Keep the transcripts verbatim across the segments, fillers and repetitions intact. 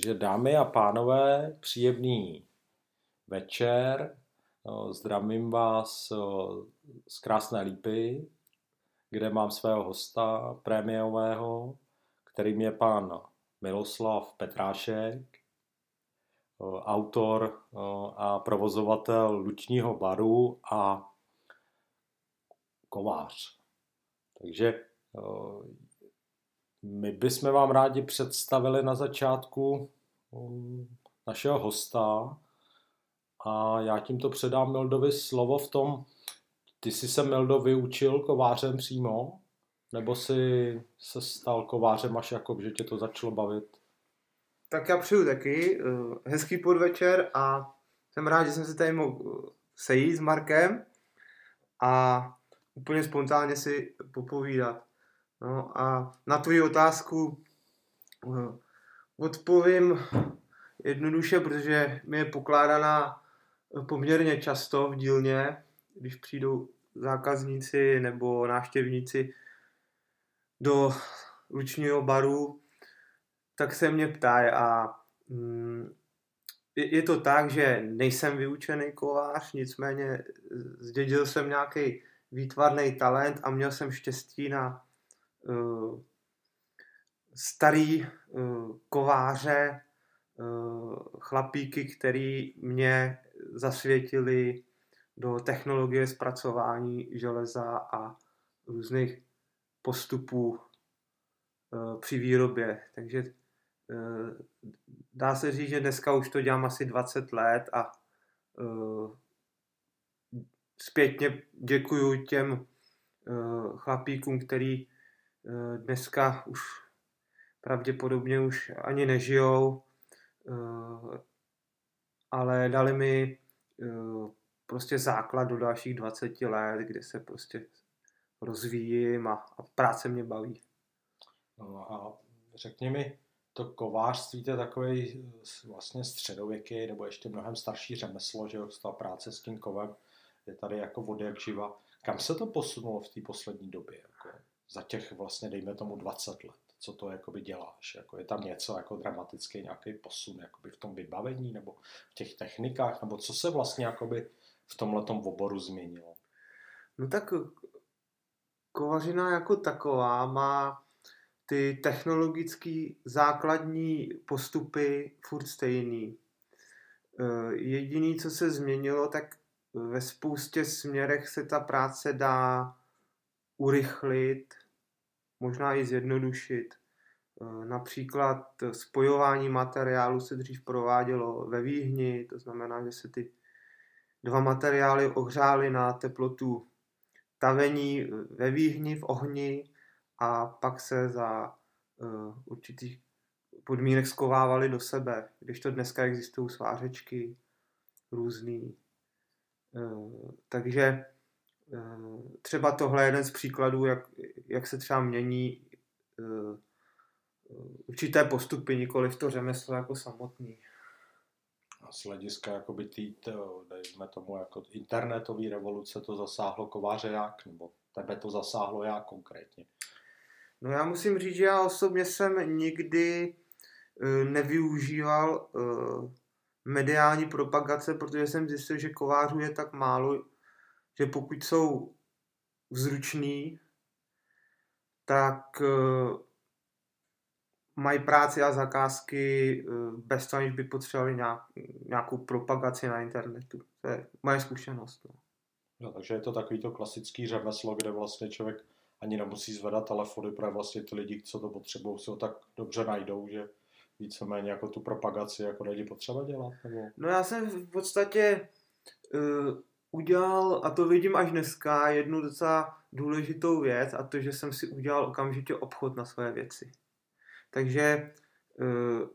Takže dámy a pánové, příjemný večer. Zdravím vás z Krásné Lípy, kde mám svého hosta prémiového, kterým je pan Miloslav Petrášek, autor a provozovatel Lučního baru a kovář. Takže my bychom vám rádi představili na začátku našeho hosta a já tímto předám Mildovi slovo v tom, ty jsi se, Mildo, vyučil kovářem přímo, nebo jsi se stal kovářem až jako, že tě to začalo bavit? Tak já přijdu taky, hezký podvečer a jsem rád, že jsem se tady mohl sejít s Markem a úplně spontánně si popovídat. No a na tvoji otázku odpovím jednoduše, protože mi je pokládaná poměrně často v dílně, když přijdou zákazníci nebo návštěvníci do Lučního baru, tak se mě ptají a je to tak, že nejsem vyučený kovář, nicméně zdědil jsem nějaký výtvarný talent a měl jsem štěstí na starý kováře, chlapíky, který mě zasvětili do technologie zpracování železa a různých postupů při výrobě. Takže dá se říct, že dneska už to dělám asi dvacet let a zpětně děkuju těm chlapíkům, který dneska už pravděpodobně už ani nežijou, ale dali mi prostě základ do dalších dvacet let, kde se prostě rozvíjím a, a práce mě baví. No a řekni mi, to kovářství to je takový vlastně středověký nebo ještě mnohem starší řemeslo, že ta práce s tím kovem je tady jako vody jak živa. Kam se to posunulo v té poslední době? Jako? Za těch vlastně, dejme tomu, dvacet let, co to jakoby děláš? Jako je tam něco jako dramatický nějaký posun jakoby v tom vybavení nebo v těch technikách? Nebo co se vlastně jakoby v tomhletom oboru změnilo? No tak kovařina jako taková má ty technologické základní postupy furt stejný. Jediné, co se změnilo, tak ve spoustě směrech se ta práce dá urychlit, možná i zjednodušit. Například spojování materiálu se dřív provádělo ve výhni, to znamená, že se ty dva materiály ohřály na teplotu tavení ve výhni, v ohni a pak se za určitých podmínek skovávaly do sebe, když to dneska existují svářečky různý. Takže třeba tohle je jeden z příkladů, jak, jak se třeba mění určité postupy, nikoli v to řemeslo jako samotný. A z hlediska jakoby tý, dejme tomu, jako internetové revoluce to zasáhlo kováře jak? Nebo tebe to zasáhlo jak konkrétně? No já musím říct, že já osobně jsem nikdy nevyužíval mediální propagace, protože jsem zjistil, že kovářů je tak málo, že pokud jsou vzruční, tak uh, mají práci a zakázky uh, bez toho, aniž by potřebovali nějak, nějakou propagaci na internetu. To je moje zkušenost. No. No, takže je to takový to klasický řemeslo, kde vlastně člověk ani nemusí zvedat telefony, protože vlastně ty lidi, co to potřebují, si ho tak dobře najdou, že víceméně jako tu propagaci jako není potřeba dělat. Nebo... No já jsem v podstatě... Uh, udělal, a to vidím až dneska, jednu docela důležitou věc a to, že jsem si udělal okamžitě obchod na svoje věci. Takže uh,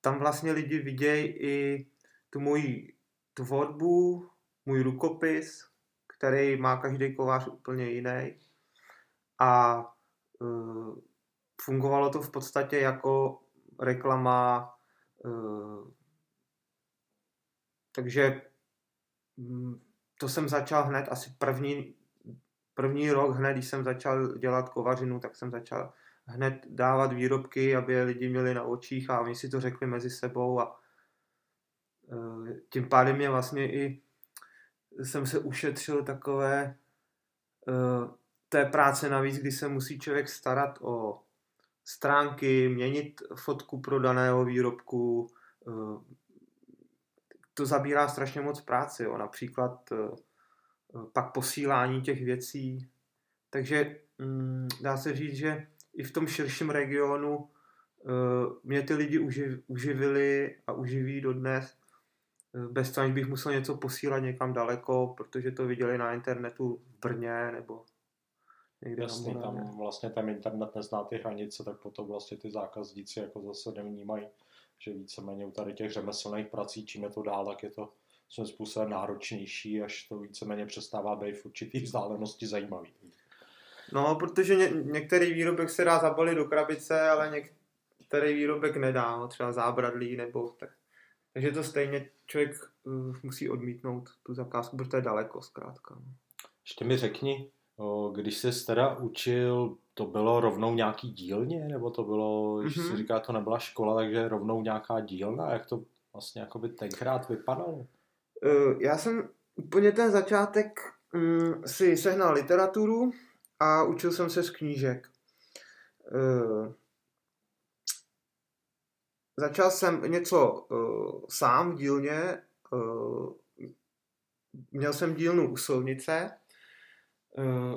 tam vlastně lidi vidějí i tu moji tvorbu, můj rukopis, který má každý kovář úplně jiný. A uh, fungovalo to v podstatě jako reklama. Uh, takže to jsem začal hned, asi první, první rok hned, když jsem začal dělat kovařinu, tak jsem začal hned dávat výrobky, aby je lidi měli na očích, a oni si to řekli mezi sebou, a tím pádem je vlastně i jsem se ušetřil takové té práce navíc, kdy se musí člověk starat o stránky, měnit fotku pro daného výrobku. To zabírá strašně moc práce, jo. Například pak posílání těch věcí. Takže dá se říct, že i v tom širším regionu mě ty lidi uživili a uživí dodnes. Bez toho bych musel něco posílat někam daleko, protože to viděli na internetu v Brně nebo někde. Jasně, tam, tam vlastně ten internet nezná ty hranice, tak potom vlastně ty zákazníci jako zase nevnímají, že víceméně u tady těch řemeslných prací, čím je to dál, tak je to svým způsobem náročnější, až to víceméně přestává být v určitý vzdálenosti zajímavý. No, protože ně, některý výrobek se dá zabalit do krabice, ale některý výrobek nedá, no, třeba zábradlí nebo tak. Takže to stejně člověk uh, musí odmítnout tu zakázku, protože to je daleko zkrátka. Ještě mi řekni, když jsi teda učil, to bylo rovnou nějaký dílně, nebo to bylo, mm-hmm. když si říká, to nebyla škola, takže rovnou nějaká dílna, jak to vlastně jakoby tenkrát vypadalo? Já jsem úplně ten začátek mm, si sehnal literaturu a učil jsem se z knížek. E, začal jsem něco e, sám v dílně, e, měl jsem dílnu u Slovnice,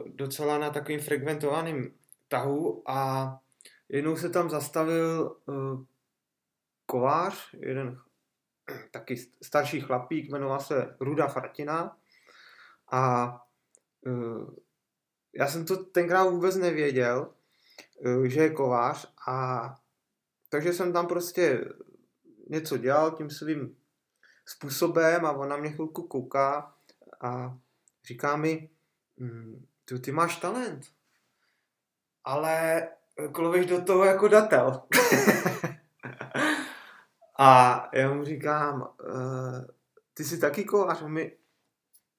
docela na takovým frekventovaným tahu, a jednou se tam zastavil kovář, jeden taky starší chlapík, jmenoval se Ruda Fratina, a já jsem to tenkrát vůbec nevěděl, že je kovář, a takže jsem tam prostě něco dělal tím svým způsobem, a on na mě chvilku kouká a říká mi: Hmm, tu, ty máš talent, ale klovíš do toho jako datel. A já mu říkám, ty jsi taky kovář? On mi,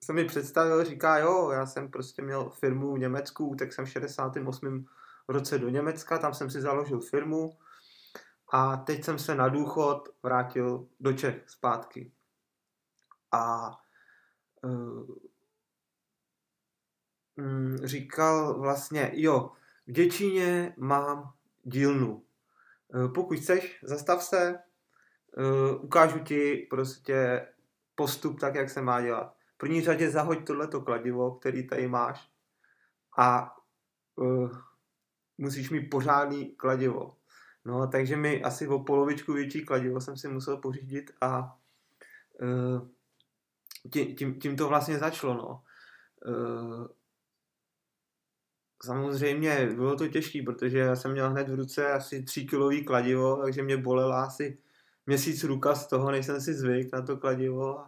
se mi představil, říká, jo, já jsem prostě měl firmu v Německu, tak jsem v šedesátém osmém roce do Německa, tam jsem si založil firmu a teď jsem se na důchod vrátil do Čech zpátky. A uh, říkal vlastně, jo, v Děčíně mám dílnu. Pokud chceš, zastav se, ukážu ti prostě postup tak, jak se má dělat. V první řadě zahoď tohleto kladivo, který tady máš, a uh, musíš mít pořádný kladivo. No, takže mi asi o polovičku větší kladivo jsem si musel pořídit, a uh, tím, tím to vlastně začalo, no. Uh, Samozřejmě bylo to těžké, protože já jsem měl hned v ruce asi tříkilový kladivo, takže mě bolela asi měsíc ruka z toho, než jsem si zvyk na to kladivo,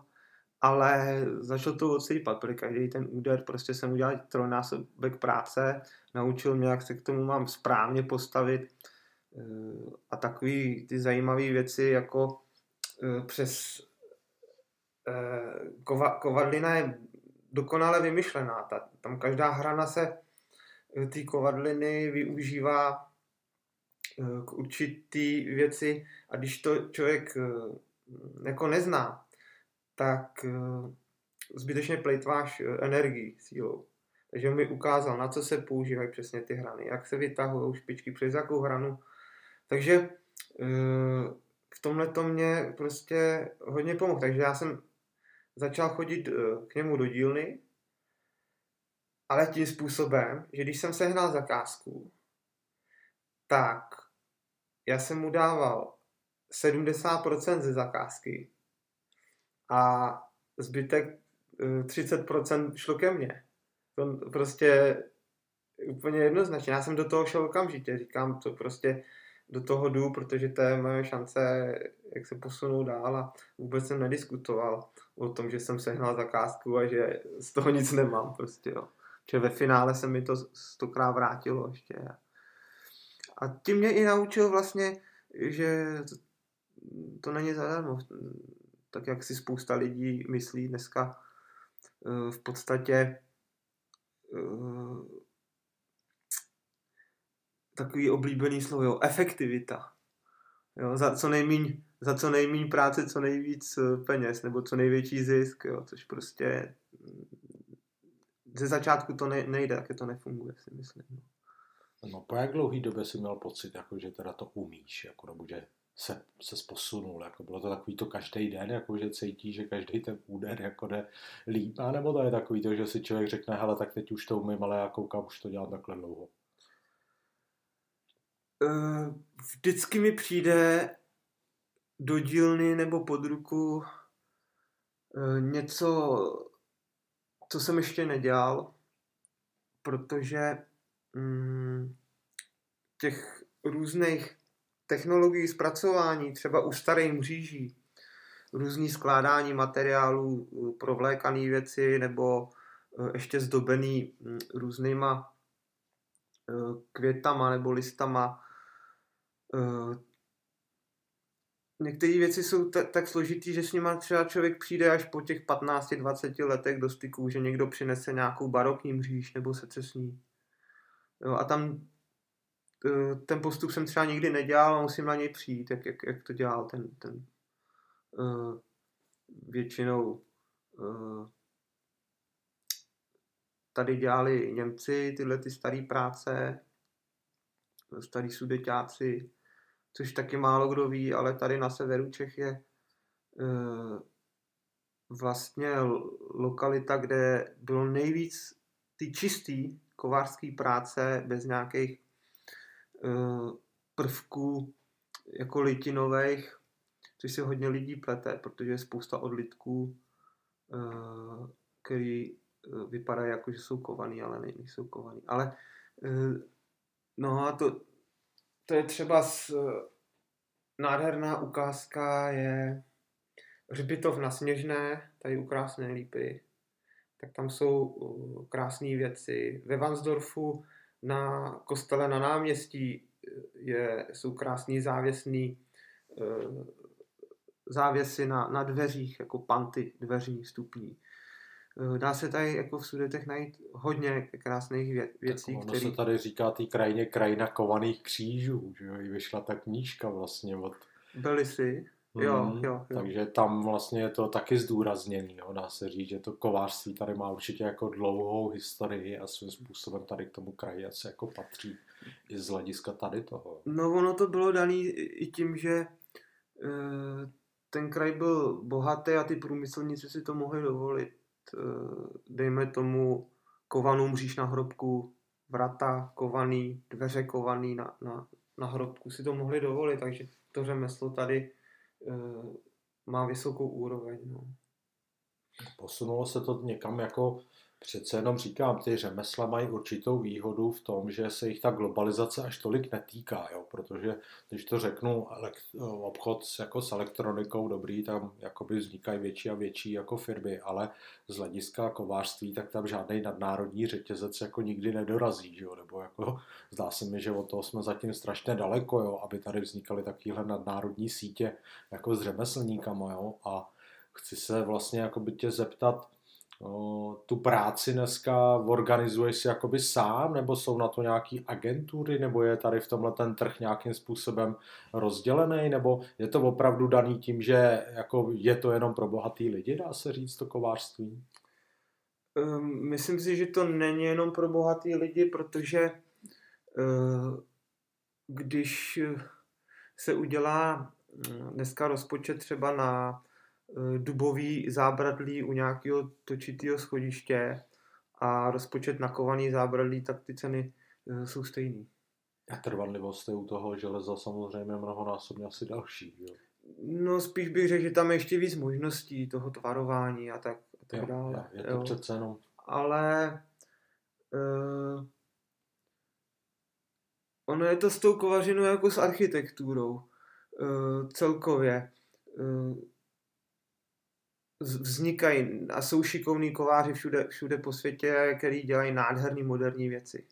ale začalo to odsejpat, protože každý ten úder, prostě jsem udělal trojnásobek práce, naučil mě, jak se k tomu mám správně postavit, a takový ty zajímavé věci, jako přes kovadlina je dokonale vymyšlená, tam každá hrana se ty kovadliny využívá k určitý věci, a když to člověk jako nezná, tak zbytečně plejtváš energii, sílou. Takže mi ukázal, na co se používají přesně ty hrany, jak se vytahují špičky, přes jakou hranu. Takže v tomhle to mě prostě hodně pomohlo. Takže já jsem začal chodit k němu do dílny, ale tím způsobem, že když jsem sehnal zakázku, tak já jsem mu dával sedmdesát procent ze zakázky a zbytek třicet procent šlo ke mně. To prostě úplně jednoznačně. Já jsem do toho šel okamžitě. Říkám, to prostě do toho jdu, protože to je moje šance, jak se posunou dál, a vůbec jsem nediskutoval o tom, že jsem sehnal zakázku a že z toho nic nemám prostě, jo. Že ve finále se mi to stokrát vrátilo ještě. A tím mě i naučil vlastně, že to, to není zadarmo. Tak jak si spousta lidí myslí dneska, v podstatě takový oblíbený slovo, jo, efektivita. Jo, za co nejmíň, za co nejmíň práce, co nejvíc peněz, nebo co největší zisk, jo, což prostě ze začátku to ne, nejde, tak to nefunguje, si myslím. No po jak dlouhý době jsi měl pocit, jako, že teda to umíš, jako nebo že se, se posunul, jako bylo to takový to každý den, jako že cítíš, že každý ten úder jako jde líp, nebo to je takový to, že si člověk řekne, hele, tak teď už to umím, ale já koukám, už to dělám takhle dlouho. Vždycky mi přijde do dílny nebo pod ruku něco, co jsem ještě nedělal, protože těch různých technologií zpracování, třeba u starých mříží, různý skládání materiálů, provlékané věci nebo ještě zdobený různýma květama nebo listama. Některé věci jsou t- tak složitý, že s nima třeba člověk přijde až po těch patnácti dvaceti letech do styku, že někdo přinese nějakou barokní mříž nebo se třesní. A tam ten postup jsem třeba nikdy nedělal a musím na něj přijít, jak, jak, jak to dělal ten, ten uh, většinou uh, tady dělali Němci tyhle ty staré práce, starý sudeťáci, což taky málo kdo ví, ale tady na severu Čech je uh, vlastně lokalita, kde bylo nejvíc ty čistý kovářský práce bez nějakých prvků jako litinových, což si hodně lidí plete, protože je spousta odlitků, který vypadají jako, že jsou kovaný, ale nejsou kovaný. Ale no a to, to je třeba z, nádherná ukázka je hřbitov na Sněžné, tady u Krásné Lípy. Tak tam jsou krásné věci. Ve Vansdorfu na kostele na náměstí je, jsou krásný závěsný závěsy na, na dveřích, jako panty dveří vstupní. Dá se tady jako v Sudetech najít hodně krásných vě, věcí. Tak ono který... se tady říká té krajině krajina kovaných křížů, že jo? I vyšla ta knížka vlastně od... Byli si... Jo, jo, jo. Takže tam vlastně je to taky zdůrazněný. Jo. Dá se říct, že to kovářství tady má určitě jako dlouhou historii a svým způsobem tady k tomu kraji asi jako patří i z hlediska tady toho. No ono to bylo daný i tím, že e, ten kraj byl bohatý a ty průmyslníci si to mohli dovolit. E, dejme tomu kovanou mříž na hrobku, vrata kovaný, dveře kovaný na, na, na hrobku si to mohli dovolit, takže to řemeslo tady má vysokou úroveň. No. Posunulo se to někam jako, přece jenom říkám, ty řemesla mají určitou výhodu v tom, že se jich ta globalizace až tolik netýká, jo? Protože když to řeknu, elekt- obchod s, jako s elektronikou dobrý, tam jakoby vznikají větší a větší jako firmy, ale z hlediska kovářství, tak tam žádný nadnárodní řetězec jako nikdy nedorazí, jo? Nebo jako, zdá se mi, že od toho jsme zatím strašně daleko, jo? Aby tady vznikaly takovéhle nadnárodní sítě jako s řemeslníkama, jo? A chci se vlastně jakoby tě zeptat, no, tu práci dneska organizuješ si jakoby sám, nebo jsou na to nějaký agentury, nebo je tady v tomhle ten trh nějakým způsobem rozdělený, nebo je to opravdu daný tím, že jako je to jenom pro bohatý lidi, dá se říct, to kovářství? Um, myslím si, že to není jenom pro bohatý lidi, protože uh, když se udělá dneska rozpočet třeba na dubový zábradlí u nějakého točitého schodiště a rozpočet na kovaný zábradlí, tak ty ceny jsou stejný. A trvanlivost je u toho železa samozřejmě mnohonásobně asi další, jo? No spíš bych řekl, že tam je ještě víc možností toho tvarování a tak, a tak jo, dále. Je, je to přece jenom. Ale uh, ono je to s tou kovařinou jako s architekturou uh, celkově. Uh, Vznikají a jsou šikovní kováři všude, všude po světě, který dělají nádherný moderní věci.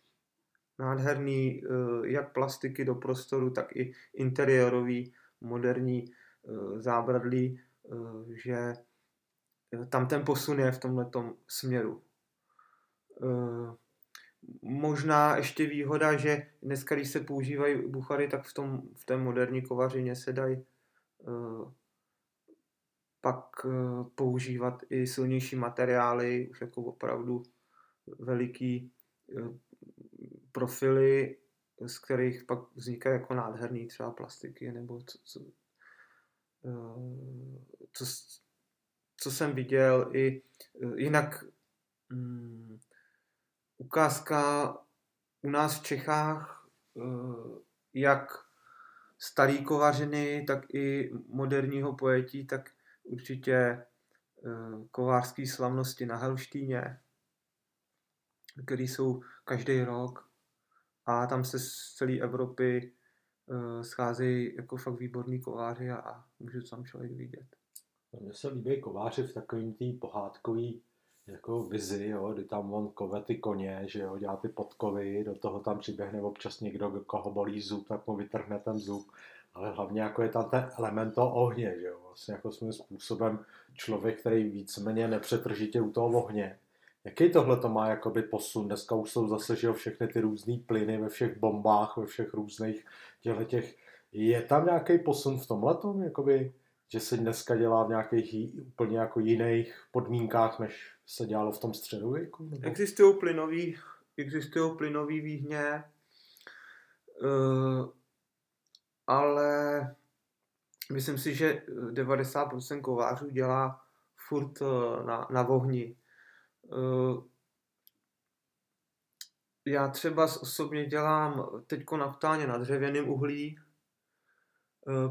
Nádherný jak plastiky do prostoru, tak i interiérový moderní zábradlí, že tam ten posun je v tomhletom směru. možná ještě výhoda, že dneska, když se používají buchary, tak v, tom, v té moderní kovařině se dají uh, pak uh, používat i silnější materiály, už jako opravdu veliký uh, profily, z kterých pak vznikají jako nádherný třeba plastiky, nebo co, co, uh, co, co jsem viděl. I uh, jinak um, ukázka u nás v Čechách, jak starý kovařiny, tak i moderního pojetí, tak určitě kovářský slavnosti na Helštíně, které jsou každý rok, a tam se z celé Evropy scházejí jako fakt výborní kováři a může tam člověk vidět. Mně se líbí kováři v takovým tý pohádkový jako vizi, jo, kdy tam on kove ty koně, že jo, dělá ty podkovy, do toho tam přiběhne občas někdo, koho bolí zub, tak mu vytrhne ten zub, ale hlavně jako je tam ten element toho ohně, že jo, vlastně jako svým způsobem člověk, který víceméně nepřetržitě u toho ohně. Jaký tohle to má jakoby posun? Dneska už jsou zase, že jo, všechny ty různý plyny ve všech bombách, ve všech různých těch. Je tam nějaký posun v tomhletom, jakoby, že se dneska dělá v nějakých úplně jako jiných podmínkách, než se dělalo v tom středověku? Nebo? Existují plynový, existují plynový výhně, ale myslím si, že devadesát procent kovářů dělá furt na, na vohni. Já třeba osobně dělám teďko na ptáně na dřevěném uhlí,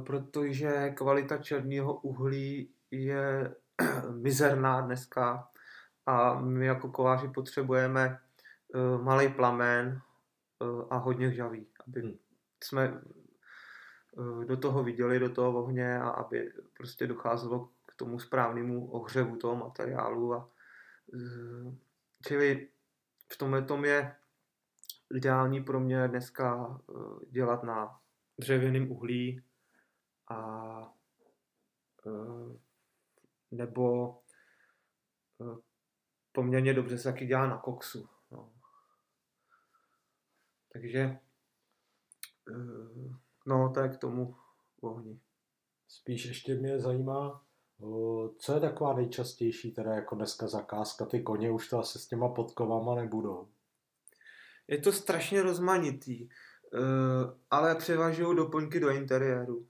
protože kvalita černého uhlí je mizerná dneska a my jako kováři potřebujeme malý plamen a hodně žaví, aby jsme do toho viděli, do toho ohně, a aby prostě docházelo k tomu správnému ohřevu toho materiálu. A čili v tomhletom je ideální pro mě dneska dělat na dřevěném uhlí, a nebo poměrně dobře se taky dělá na koksu. No. Takže no, to je k tomu ohni. Spíš ještě mě zajímá, co je taková nejčastější, teda jako dneska zakázka, ty koně už to asi s těma podkovama nebudou. Je to strašně rozmanitý, ale převažují doplňky do interiéru.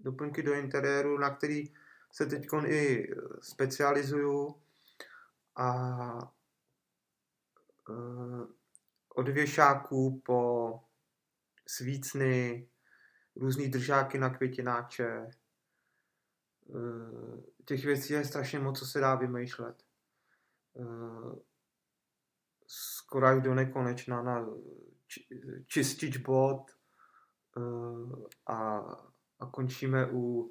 Doplňky do interiéru, na který se teďkon i specializuju, a od věšáků po svícny, různý držáky na květináče. Těch věcí je strašně moc, co se dá vymýšlet. Skoro až do nekonečna, na čistič bod, a A končíme u,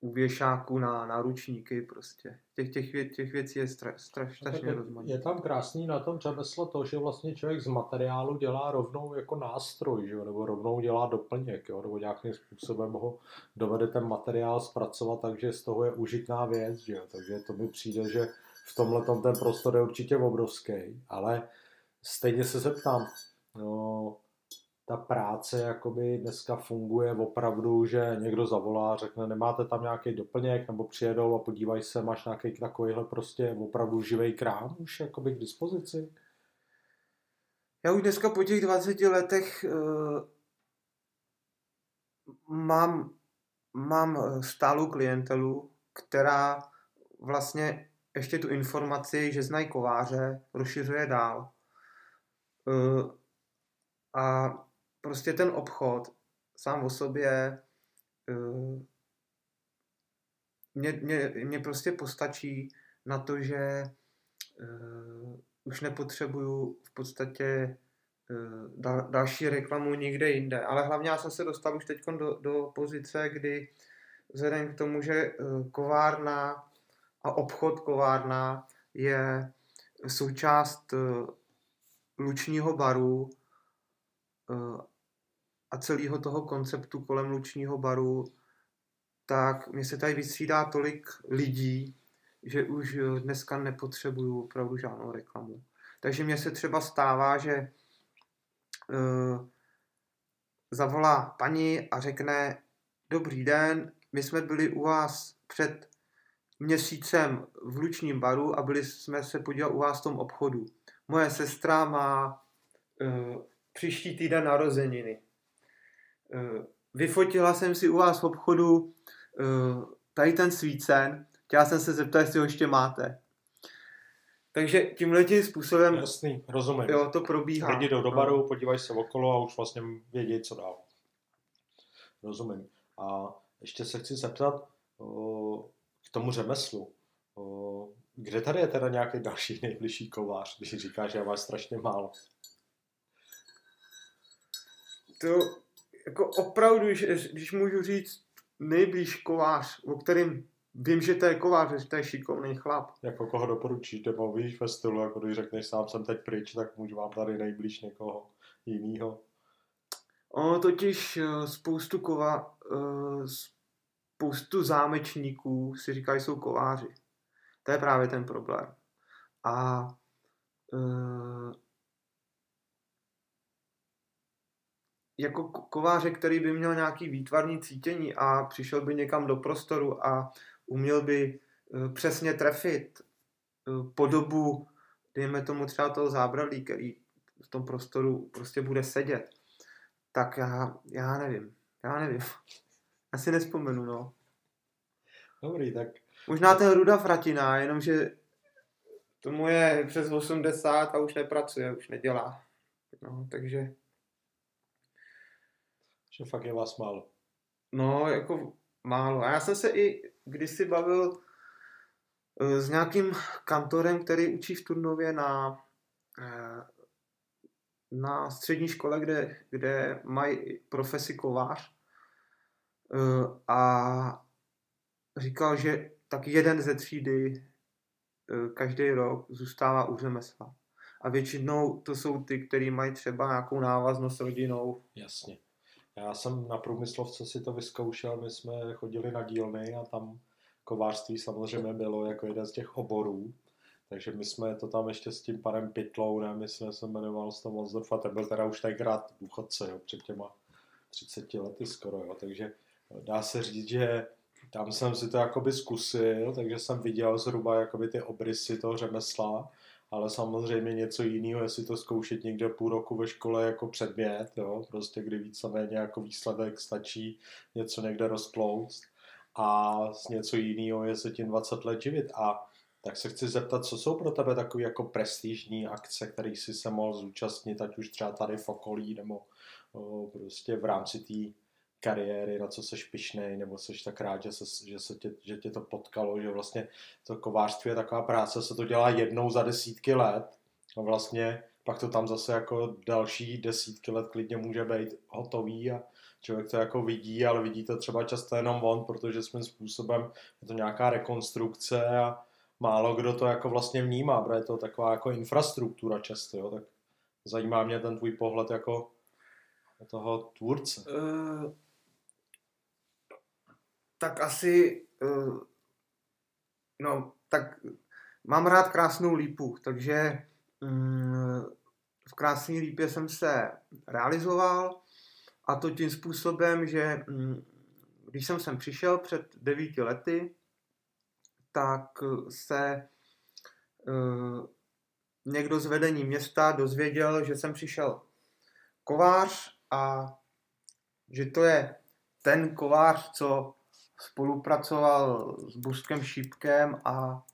u věšáku na, na ručníky prostě. Těch, těch, vě, těch věcí je straš, straš, strašně rozmanitý. Je tam krásný na tom řemeslo to, že vlastně člověk z materiálu dělá rovnou jako nástroj, že? Nebo rovnou dělá doplněk, jo? Nebo nějakým způsobem ho dovede ten materiál zpracovat, takže z toho je užitná věc. Že? Takže to mi přijde, že v tomhletom ten prostor je určitě obrovský, ale stejně se zeptám, no, ta práce jakoby dneska funguje opravdu, že někdo zavolá, řekne, nemáte tam nějaký doplněk, nebo přijedou a podívají se, máš nějaký takovýhle prostě opravdu živej krám už jakoby k dispozici? Já už dneska po těch dvaceti letech uh, mám, mám stálou klientelu, která vlastně ještě tu informaci, že znají kováře, rozšiřuje dál. Uh, a prostě ten obchod sám o sobě mě, mě, mě prostě postačí na to, že už nepotřebuju v podstatě dal, další reklamu nikde jinde. Ale hlavně já jsem se dostal už teď do, do pozice, kdy vzhledem k tomu, že kovárna a obchod kovárna je součást Lučního baru a celého toho konceptu kolem Lučního baru, tak mě se tady vystřídá tolik lidí, že už dneska nepotřebuju opravdu žádnou reklamu. Takže mně se třeba stává, že e, zavolá paní a řekne: dobrý den, my jsme byli u vás před měsícem v Lučním baru a byli jsme se podívat u vás v tom obchodu. Moje sestra má e, příští týden narozeniny. E, Vyfotila jsem si u vás v obchodu uh, tady ten svícen. Chtěla jsem se zeptat, jestli ho ještě máte. Takže tímhletím způsobem... Jasný, rozumím. Jo, to probíhá. Lidi jdou do baru, no. Podívají se okolo a už vlastně vědí, co dál. Rozumím. A ještě se chci zeptat uh, k tomu řemeslu. Uh, kde tady je teda nějaký další nejbližší kovář, když říkáš, že já mám strašně málo? To... Jako opravdu, když můžu říct, nejblíž kovář, o kterým vím, že to je kovář, že to je šikovný chlap. Jako koho doporučíš, nebo víš ve stylu, jako když řekneš sám jsem teď pryč, tak můžu vám tady nejblíž někoho jinýho. Ono totiž spoustu kova, spoustu zámečníků si říkají, jsou kováři. To je právě ten problém. A e- jako kováře, který by měl nějaký výtvarný cítění a přišel by někam do prostoru a uměl by přesně trefit podobu, dejme tomu třeba toho zábradlí, který v tom prostoru prostě bude sedět. Tak já, já nevím, já nevím. Asi nevzpomenu, no. Dobrý, tak... Možná ten Ruda Fratina, jenomže tomu je přes osmdesát a už nepracuje, už nedělá. No, takže... Že fakt je vás málo. No, jako málo. A já jsem se i kdysi bavil s nějakým kantorem, který učí v Turnově na, na střední škole, kde, kde mají profesi kovář. A říkal, že tak jeden ze třídy každý rok zůstává u řemesla. A většinou to jsou ty, kteří mají třeba nějakou návaznost s rodinou. Jasně. Já jsem na průmyslovce si to vyzkoušel, my jsme chodili na dílny a tam kovářství samozřejmě bylo jako jeden z těch oborů, takže my jsme to tam ještě s tím panem Pitlou, ne, my jsme se jmenoval z toho Vansdorfa, ten byl teda už tenkrát důchodce, jo, před těma třiceti lety skoro, jo, takže dá se říct, že tam jsem si to jakoby zkusil, takže jsem viděl zhruba jakoby ty obrysy toho řemesla, ale samozřejmě něco jiného, jestli to zkoušet někde půl roku ve škole jako předmět, jo, prostě kdy víceméně jako výsledek stačí něco někde rozplout a něco jiného je se tím dvacet let živit. A tak se chci zeptat, co jsou pro tebe takové jako prestižní akce, kterých jsi se mohl zúčastnit, ať už třeba tady v okolí, nebo o, prostě v rámci té kariéry, na co seš pyšnej, nebo seš tak rád, že, se, že, se tě, že tě to potkalo, že vlastně to kovářství je taková práce, se to dělá jednou za desítky let a vlastně pak to tam zase jako další desítky let klidně může být hotový a člověk to jako vidí, ale vidí to třeba často jenom on, protože svým způsobem je to nějaká rekonstrukce a málo kdo to jako vlastně vnímá, protože je to taková jako infrastruktura často, jo? Tak zajímá mě ten tvůj pohled jako toho tvůrce. Uh... Tak asi, no, tak mám rád Krásnou Lípu, takže v Krásné Lípě jsem se realizoval a to tím způsobem, že když jsem sem přišel před devíti lety, tak se někdo z vedení města dozvěděl, že jsem přišel kovář a že to je ten kovář, co spolupracoval s Bořkem Šípkem a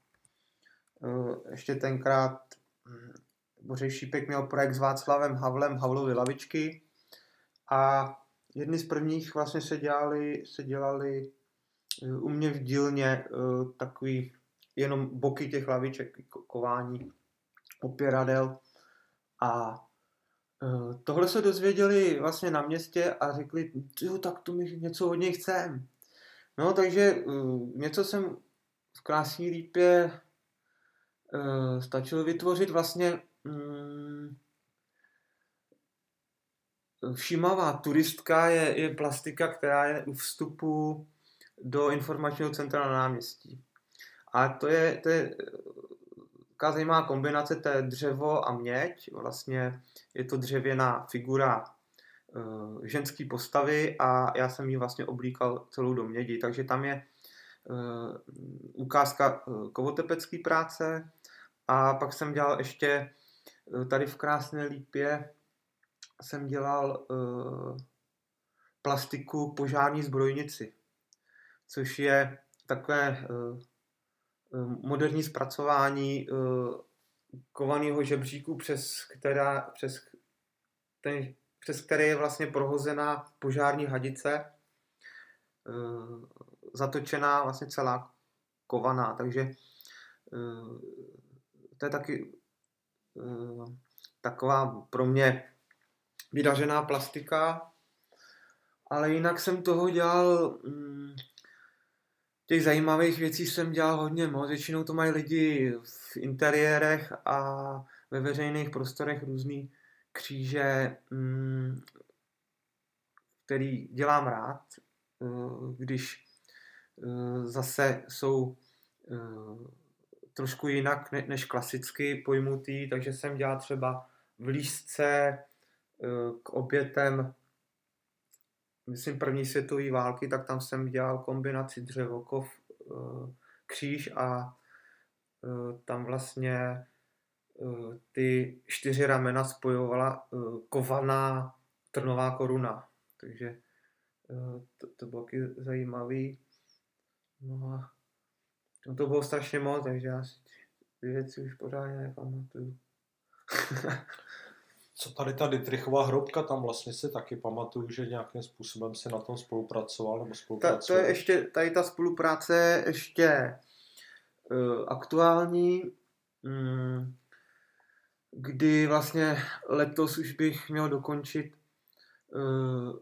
uh, ještě tenkrát um, Bořek Šípek měl projekt s Václavem Havlem, Havlovy lavičky a jedny z prvních vlastně se dělali, se dělali uh, u mě v dílně uh, takový jenom boky těch laviček, kování opěradel a uh, tohle se dozvěděli vlastně na městě a řekli, jo, tak to mi něco od něj chcem. No, takže uh, něco jsem v Krásné Lípě uh, stačilo vytvořit vlastně um, všímavá turistka je, je plastika, která je u vstupu do informačního centra na náměstí. A to je, to je Taková zajímavá kombinace, to je dřevo a měď. Vlastně je to dřevěná figura e, ženské postavy a já jsem ji vlastně oblíkal celou do mědi. Takže tam je e, ukázka e, kovotepecké práce a pak jsem dělal ještě e, tady v Krásné Lípě jsem dělal e, plastiku požární zbrojnici, což je takové e, moderní zpracování e, kovaného žebříku, přes, která, přes, ten, přes který je vlastně prohozená požární hadice, e, zatočená vlastně celá kovaná. Takže e, to je taky e, taková pro mě vydařená plastika, ale jinak jsem toho dělal... Mm, těch zajímavých věcí jsem dělal hodně moc. Většinou to mají lidi v interiérech a ve veřejných prostorech různý kříže, který dělám rád, když zase jsou trošku jinak než klasicky pojmutý, takže jsem dělal třeba v lístce k obětem myslím první světové války, tak tam jsem dělal kombinaci dřevokov, kříž a tam vlastně ty čtyři ramena spojovala kovaná trnová koruna. Takže to, to bylo taky zajímavý. No a to bylo strašně moc, takže já si ty věci už pořádně nepamatuju. Co tady ta Dietrichova hrobka, tam vlastně si taky pamatuju, že nějakým způsobem si na tom spolupracoval nebo spolupracoval. Ta, to je ještě, tady ta spolupráce je ještě uh, aktuální, mm, kdy vlastně letos už bych měl dokončit uh,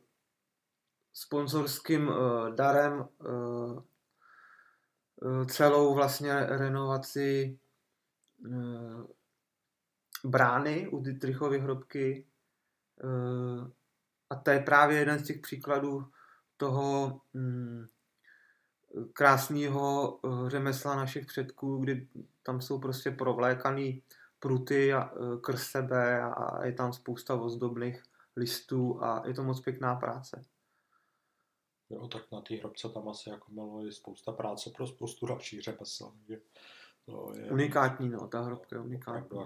sponzorským uh, darem uh, uh, celou vlastně renovaci uh, brány u Dietrichovy hrobky a to je právě jeden z těch příkladů toho krásného řemesla našich předků, kdy tam jsou prostě provlékaný pruty a k sebe a je tam spousta ozdobných listů a je to moc pěkná práce. Jo, tak na té hrobce tam asi jako malo je spousta práce pro spoustu dalších řemesel. To je... Unikátní, no, ta hrobka je unikátní.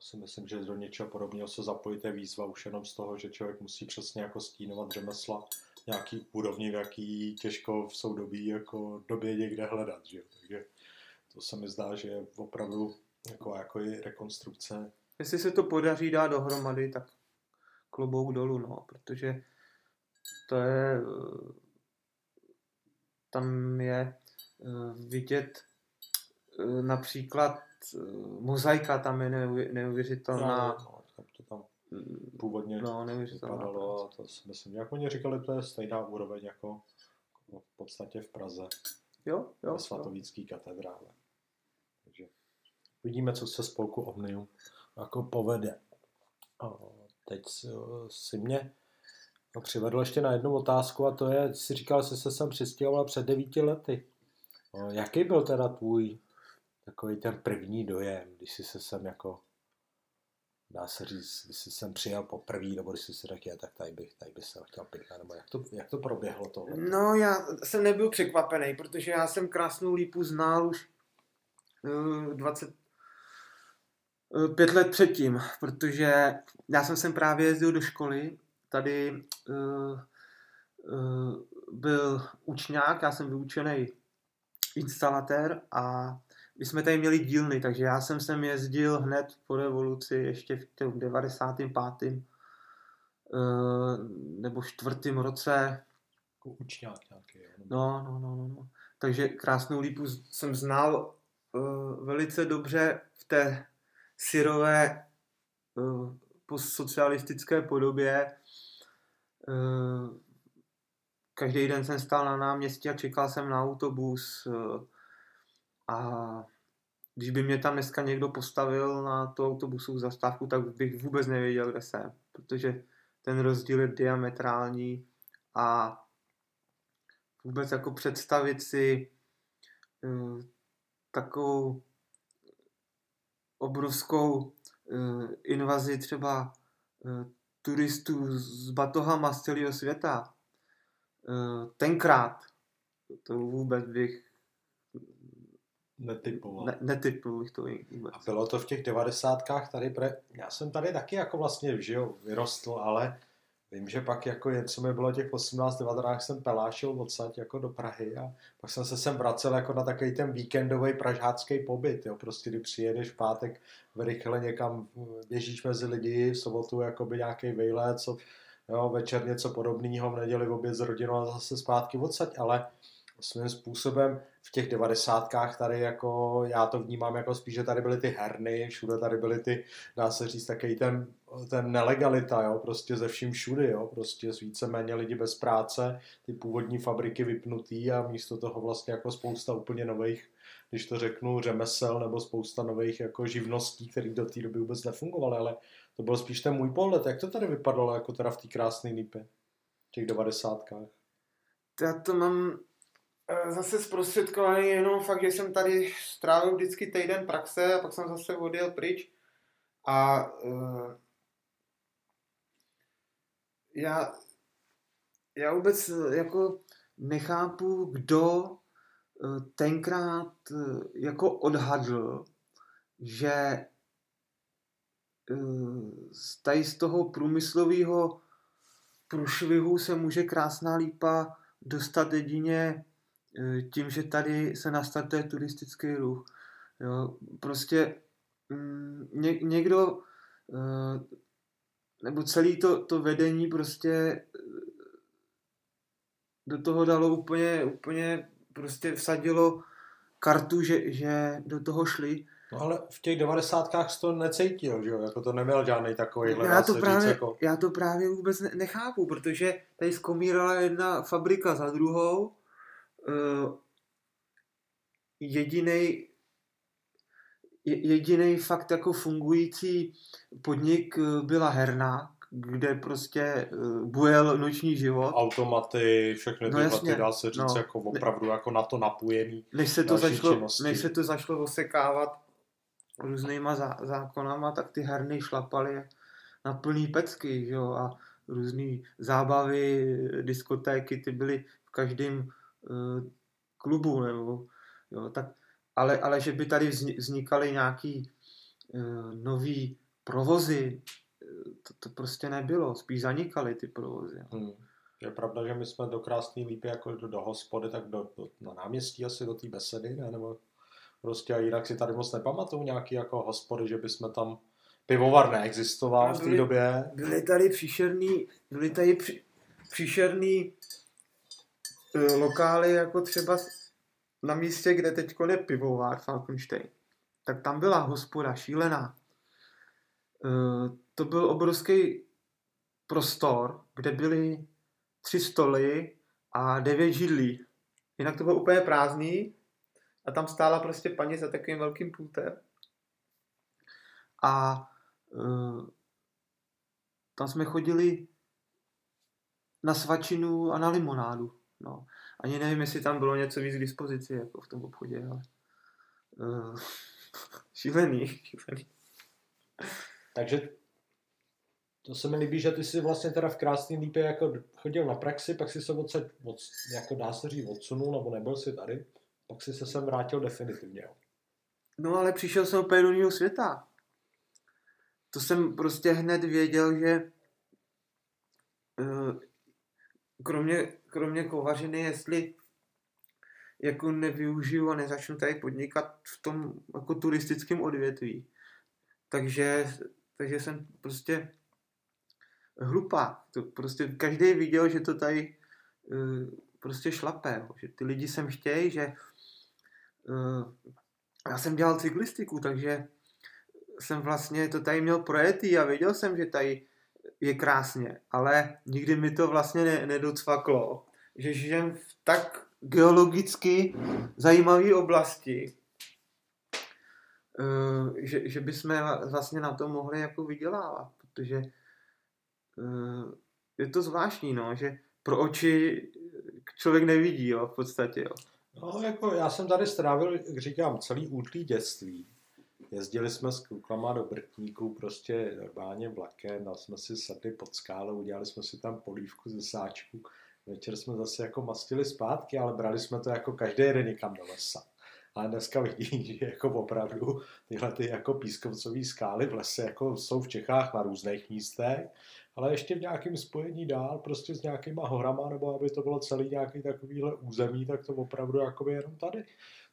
Si myslím, že do něčeho podobného se zapojí té výzva už jenom z toho, že člověk musí přesně jako stínovat řemesla nějaký úrovni, v jaký těžko v soudobí jako době někde hledat. Že? Takže to se mi zdá, že je opravdu jako, jako je rekonstrukce. Jestli se to podaří dát dohromady, tak klobouk dolů, no, protože to je, tam je vidět například mozaika tam je neuvěřitelná. No, no, to tam původně no, vypadalo a to si myslím, jak oni říkali, to je stejná úroveň jako v podstatě v Praze. Jo, jo. Ve Svatovítské katedrále. Takže vidíme, co se spolku Omnium jako povede. A teď si mě přivedl ještě na jednu otázku a to je, si říkal, že se sem přistěhoval před devíti lety. Jaký byl teda tvůj takový ten první dojem, když jsi se sem jako, dá se říct, když jsi sem přijel poprvé, nebo když jsi si řekl, tak tady bych, tady bych se chtěl pěkná, nebo jak to, jak to proběhlo tohle? No já jsem nebyl překvapený, protože já jsem Krásnou Lípu znal už dvacet pět let předtím, protože já jsem sem právě jezdil do školy, tady uh, uh, byl učňák, já jsem vyučený instalatér a my jsme tady měli dílny, takže já jsem sem jezdil hned po revoluci, ještě v tom devadesátém pátém nebo čtvrtém roce. Učňák nějaký. No, no, no, no. Takže Krásnou Lípu jsem znal uh, velice dobře v té syrové uh, postsocialistické podobě. Uh, každý den jsem stál na náměstí a čekal jsem na autobus. Uh, A když by mě tam dneska někdo postavil na tu autobusovou zastávku, tak bych vůbec nevěděl, kde jsem. Protože ten rozdíl je diametrální a vůbec jako představit si uh, takovou obrovskou invazi třeba turistů z batohama z celého světa. Tenkrát to vůbec bych netypoval. Ne, netypoval bych to vůbec. A bylo to v těch devadesátkách tady, pre... já jsem tady taky jako vlastně že jo, vyrostl, ale vím, že pak jako jen co mi bylo těch osmnáct devatenáct jsem pelášil odsaď jako do Prahy a pak jsem se sem vracel jako na takový ten víkendový pražácký pobyt, jo, prostě kdy přijedeš v pátek rychle někam, běžíš mezi lidi, v sobotu jakoby nějaký vejlet, co jo, večer něco podobného, v neděli oběd s rodinou a zase zpátky odsaď, ale svým způsobem v těch devadesátkách tady jako, já to vnímám jako spíš, že tady byly ty herny, všude tady byly ty, dá se říct, takový ten, ten nelegalita, jo, prostě ze vším všudy, jo, prostě víceméně lidi bez práce, ty původní fabriky vypnutý a místo toho vlastně jako spousta úplně nových, když to řeknu, řemesel nebo spousta nových jako živností, které do té doby vůbec nefungovaly, ale to byl spíš ten můj pohled. Jak to tady vypadalo jako teda v té Krásné Lípě, v těch devadesátkách? Já to mám zase zprostředkovaný jenom fakt, že jsem tady strávil vždycky týden praxe a pak jsem zase odjel pryč a uh, já, já vůbec jako nechápu, kdo tenkrát jako odhadl, že tady z toho průmyslového průšvihu se může Krásná Lípa dostat jedině tím, že tady se nastartuje turistický ruch. Jo, prostě ně, někdo nebo celý to, to vedení prostě do toho dalo úplně, úplně prostě vsadilo kartu, že, že do toho šli. No ale v těch devadesátkách to necítil, že jo? Jako to neměl žádnej takovýhle. Já to, právě, jako... já to právě vůbec ne- nechápu, protože tady zkomírala jedna fabrika za druhou. Uh, jedinej jedinej fakt jako fungující podnik byla herna, kde prostě uh, bujel noční život. Automaty, všechny no, ty baty, dá se říct, no, jako opravdu jako na to napojený. Než se to, začalo, než se to začalo osekávat různýma zá, zákonama, tak ty herny šlapaly na plný pecky, že jo, a různý zábavy, diskotéky, ty byly v každém klubu, nebo, jo, tak, ale, ale že by tady vznikaly nějaký uh, nový provozy, to, to prostě nebylo, spíš zanikaly ty provozy. Hmm. Je pravda, že my jsme do Krásné Lípy jako do, do hospody, tak do, do, na náměstí asi do té besedy, ne? Nebo prostě a jinak si tady moc nepamatuju nějaký jako hospody, že by jsme tam pivovar neexistoval v té době. Byly tady příšerný, byly tady při, příšerný lokály jako třeba na místě, kde teď je pivovar Falkenštejn, tak tam byla hospoda šílená. To byl obrovský prostor, kde byly tři stoly a devět židlí. Jinak to bylo úplně prázdný a tam stála prostě paní za takovým velkým pultem. A tam jsme chodili na svačinu a na limonádu. No, ani nevím, jestli tam bylo něco víc k dispozici jako v tom obchodě, ale uh, šílený, šílený. Takže to se mi líbí, že ty jsi vlastně teda v Krásné Lípě jako chodil na praxi, pak si se odsaď, od, jako dá se říct, odsunul, nebo nebyl jsi tady, pak si se sem vrátil definitivně. No ale přišel jsem opět do jiného světa. To jsem prostě hned věděl, že uh, kromě kromě kovařiny, jestli jako nevyužiju a nezačnu tady podnikat v tom jako turistickém odvětví. Takže, takže jsem prostě hlupák. To prostě každý viděl, že to tady uh, prostě šlapé. Že ty lidi sem chtějí, že uh, já jsem dělal cyklistiku, takže jsem vlastně to tady měl projetý a věděl jsem, že tady je krásně, ale nikdy mi to vlastně ne, nedocvaklo, že žijem v tak geologicky zajímavé oblasti, že, že bychom vlastně na to mohli jako vydělávat, protože je to zvláštní, no, že pro oči člověk nevidí, jo, v podstatě. Jo. No, jako já jsem tady strávil, říkám, celý útlý dětství. Jezdili jsme s klukama do Brtníků, prostě normálně vlakem, dal jsme si sedli pod skálou, udělali jsme si tam polívku ze sáčku. Večer jsme zase jako mastili zpátky, ale brali jsme to jako každý den někam do lesa. A dneska vidí, že jako opravdu tyhle ty jako pískovcové skály v lese jako jsou v Čechách na různých místech, ale ještě v nějakém spojení dál, prostě s nějakýma horama, nebo aby to bylo celý nějaký takovýhle území, tak to opravdu jakoby jenom tady.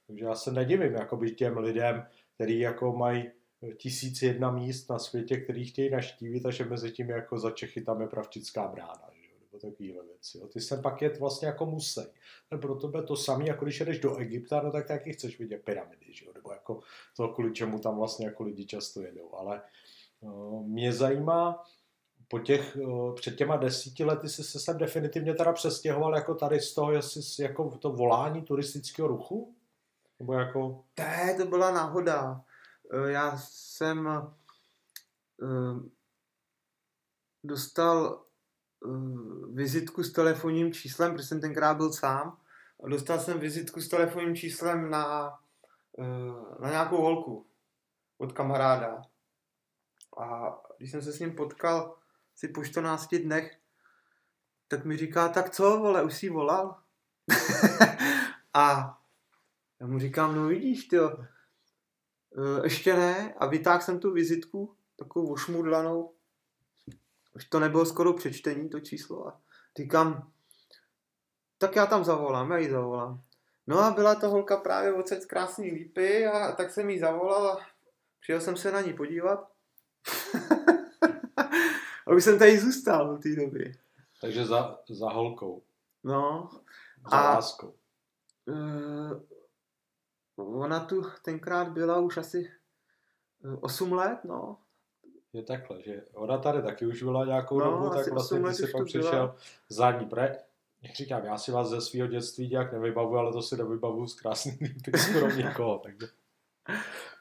Takže já se nedivím jakoby těm lidem, který jako mají tisíc jedna míst na světě, který chtějí naštívit, a že mezi tím jako za Čechy tam je Pravčická brána. Takovýhle věci. Ty se pak jet vlastně jako musej. Pro tebe to samé, jako když jedeš do Egypta, no tak taky chceš vidět pyramidy, že jo? Nebo jako to, kvůli čemu tam vlastně jako lidi často jedou. Ale uh, mě zajímá, po těch, uh, před těma desíti lety jsi se sem definitivně teda přestěhoval jako tady z toho, jestli jako to volání turistického ruchu? Nebo jako... Ne, to byla náhoda. Já jsem uh, dostal vizitku s telefonním číslem, protože jsem tenkrát byl sám. Dostal jsem vizitku s telefonním číslem na, na nějakou holku od kamaráda. A když jsem se s ním potkal si po čtrnácti dnech, tak mi říká, tak co, vole, už jsi volal? A já mu říkám, no vidíš, tyjo, ještě ne. A vytáhl jsem tu vizitku, takovou ošmudlanou. Už to nebylo skoro přečtení, to číslo. A říkám, tak já tam zavolám, já jí zavolám. No a byla to holka právě odsaď z Krásné Lípy, a tak jsem jí zavolal a přijel jsem se na ní podívat. A už jsem tady zůstal v té době. Takže za, za holkou. No. Za a, láskou. Uh, ona tu tenkrát byla už asi osm let, no. Je takhle, že ona tady taky už byla nějakou no, dobu, tak vlastně ty si pak přišel za ní. Jak říkám, já si vás ze svého dětství nějak nevybavuji, ale to si nevybavuji z Krásný Lípy skoro nikoho. Takže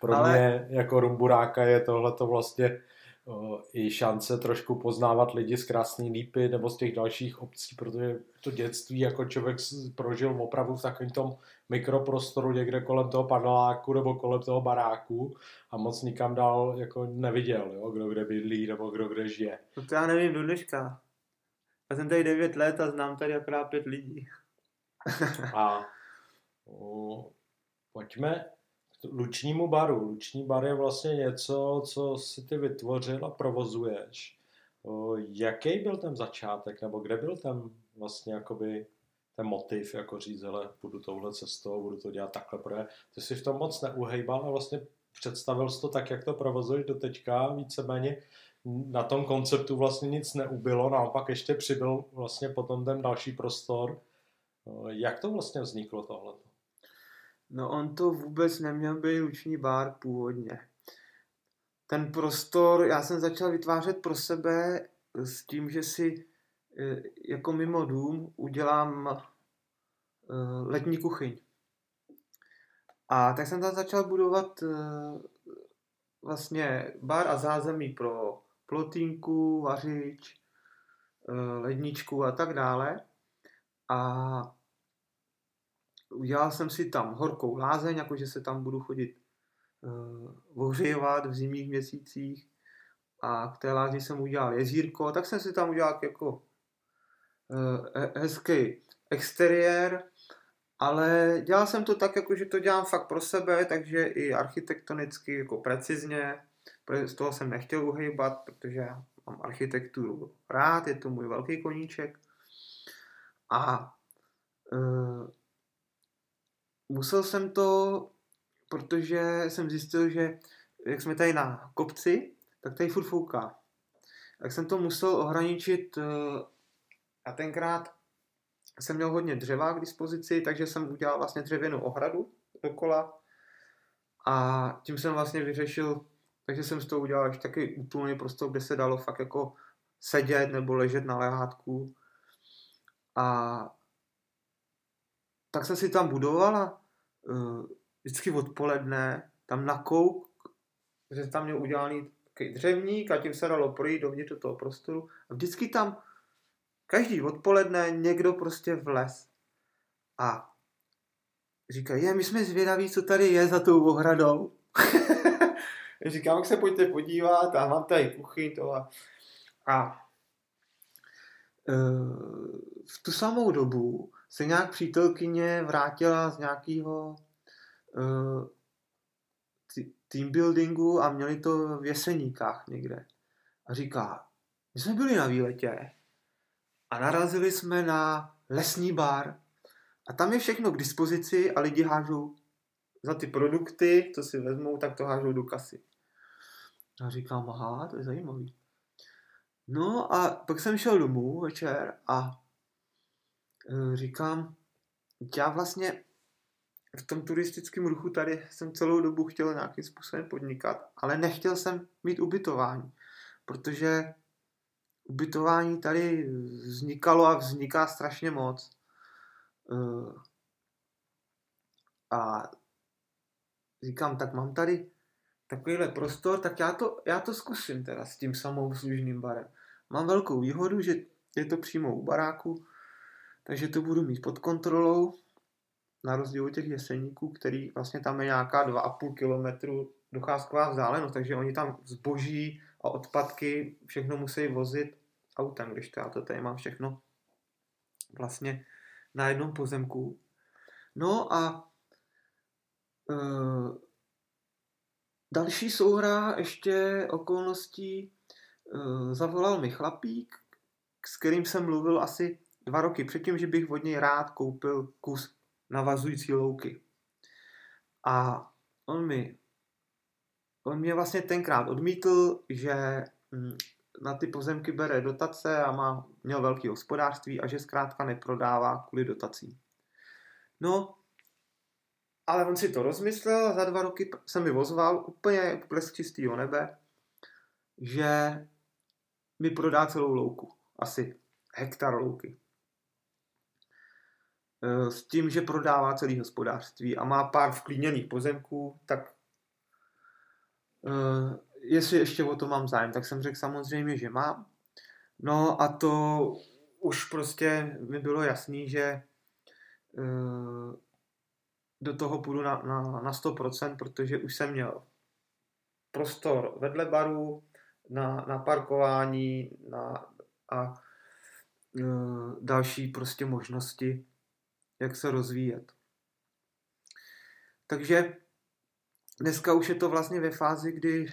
pro ale... mě jako rumburáka je tohleto vlastně o, i šance trošku poznávat lidi z Krásný Lípy nebo z těch dalších obcí, protože to dětství jako člověk prožil opravdu v takovém tom mikroprostoru někde kolem toho paneláku nebo kolem toho baráku a moc nikam dál jako neviděl, jo? Kdo kde bydlí nebo kdo kde žije. No to já nevím do dneška. Já jsem tady devět let a znám tady akorát pět lidí. A o, pojďme k Lučnímu baru. Luční bar je vlastně něco, co si ty vytvořil a provozuješ. O, jaký byl ten začátek nebo kde byl ten vlastně jakoby... ten motiv, jako říct, hele, budu touhle cestou, budu to dělat takhle, protože ty jsi v tom moc neuhejbal a vlastně představil jsi to tak, jak to provozuješ do teďka, víceméně na tom konceptu vlastně nic neubylo, naopak ještě přibyl vlastně potom ten další prostor. Jak to vlastně vzniklo tohleto? No on to vůbec neměl být Luční bar původně. Ten prostor, já jsem začal vytvářet pro sebe s tím, že si jako mimo dům udělám letní kuchyň. A tak jsem tam začal budovat vlastně bar a zázemí pro plotínku, vařič, ledničku a tak dále. A udělal jsem si tam horkou lázeň, jakože se tam budu chodit ohřívat v zimních měsících. A k té lázni jsem udělal jezírko, tak jsem si tam udělal jako hezký exteriér, ale dělal jsem to tak, jako že to dělám fakt pro sebe, takže i architektonicky jako precizně, z toho jsem nechtěl uhejbat, protože já mám architekturu rád, je to můj velký koníček. A e, musel jsem to, protože jsem zjistil, že jak jsme tady na kopci, tak tady furt fouká. Tak jsem to musel ohraničit. E, A tenkrát jsem měl hodně dřeva k dispozici, takže jsem udělal vlastně dřevěnou ohradu dokola a tím jsem vlastně vyřešil, takže jsem z toho udělal ještě taky úplný prostor, kde se dalo fakt jako sedět nebo ležet na lehátku. A tak jsem si tam budoval a vždycky odpoledne tam nakouk, že tam měl udělaný takový dřevník a tím se dalo projít dovnitř do toho prostoru a vždycky tam každý odpoledne někdo prostě vlez a říká, je, my jsme zvědaví, co tady je za tou ohradou. Říkám, jak se pojďte podívat a mám tady kuchyň to a... a e, v tu samou dobu se nějak přítelkyně vrátila z nějakého e, team buildingu a měli to v Jeseníkách někde. A říká, my jsme byli na výletě a narazili jsme na lesní bar a tam je všechno k dispozici a lidi hážou za ty produkty, co si vezmou, tak to hážou do kasy. A říkám, aha, to je zajímavý. No a pak jsem šel domů večer a říkám, já vlastně v tom turistickém ruchu tady jsem celou dobu chtěl nějakým způsobem podnikat, ale nechtěl jsem mít ubytování, protože ubytování tady vznikalo a vzniká strašně moc. A říkám, tak mám tady takovýhle prostor, tak já to, já to zkusím teda s tím samoobslužným barem. Mám velkou výhodu, že je to přímo u baráku, takže to budu mít pod kontrolou, na rozdíl od těch Jeseníků, který vlastně tam je nějaká dva a půl kilometru docházková vzdálenost, takže oni tam zboží a odpadky všechno musí vozit autem, když to já to tady mám všechno vlastně na jednom pozemku. No a e- další souhra ještě okolností e, zavolal mi chlapík, s kterým jsem mluvil asi dva roky předtím, že bych od něj rád koupil kus navazující louky. A on mi, on mě vlastně tenkrát odmítl, že na ty pozemky bere dotace a má, měl velké hospodářství a že zkrátka neprodává kvůli dotacím. No, ale on si to rozmyslel a za dva roky se mi ozval úplně plesk čistýho nebe, že mi prodá celou louku. Asi hektar louky. S tím, že prodává celý hospodářství a má pár vklíněných pozemků, tak jestli ještě o to mám zájem, tak jsem řekl samozřejmě, že mám. No a to už prostě mi bylo jasný, že do toho půjdu na, na, na sto procent, protože už jsem měl prostor vedle baru, na, na parkování na, a e, další prostě možnosti, jak se rozvíjet. Takže dneska už je to vlastně ve fázi, kdy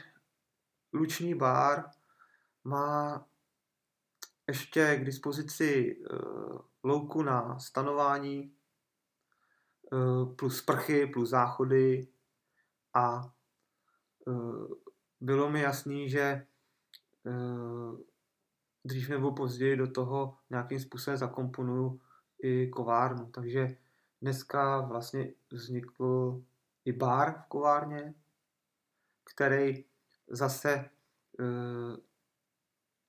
Lučný bar má ještě k dispozici e, louku na stanování, plus sprchy, plus záchody a bylo mi jasný, že dřív nebo později do toho nějakým způsobem zakomponuju i kovárnu. Takže dneska vlastně vznikl i bar v kovárně, který zase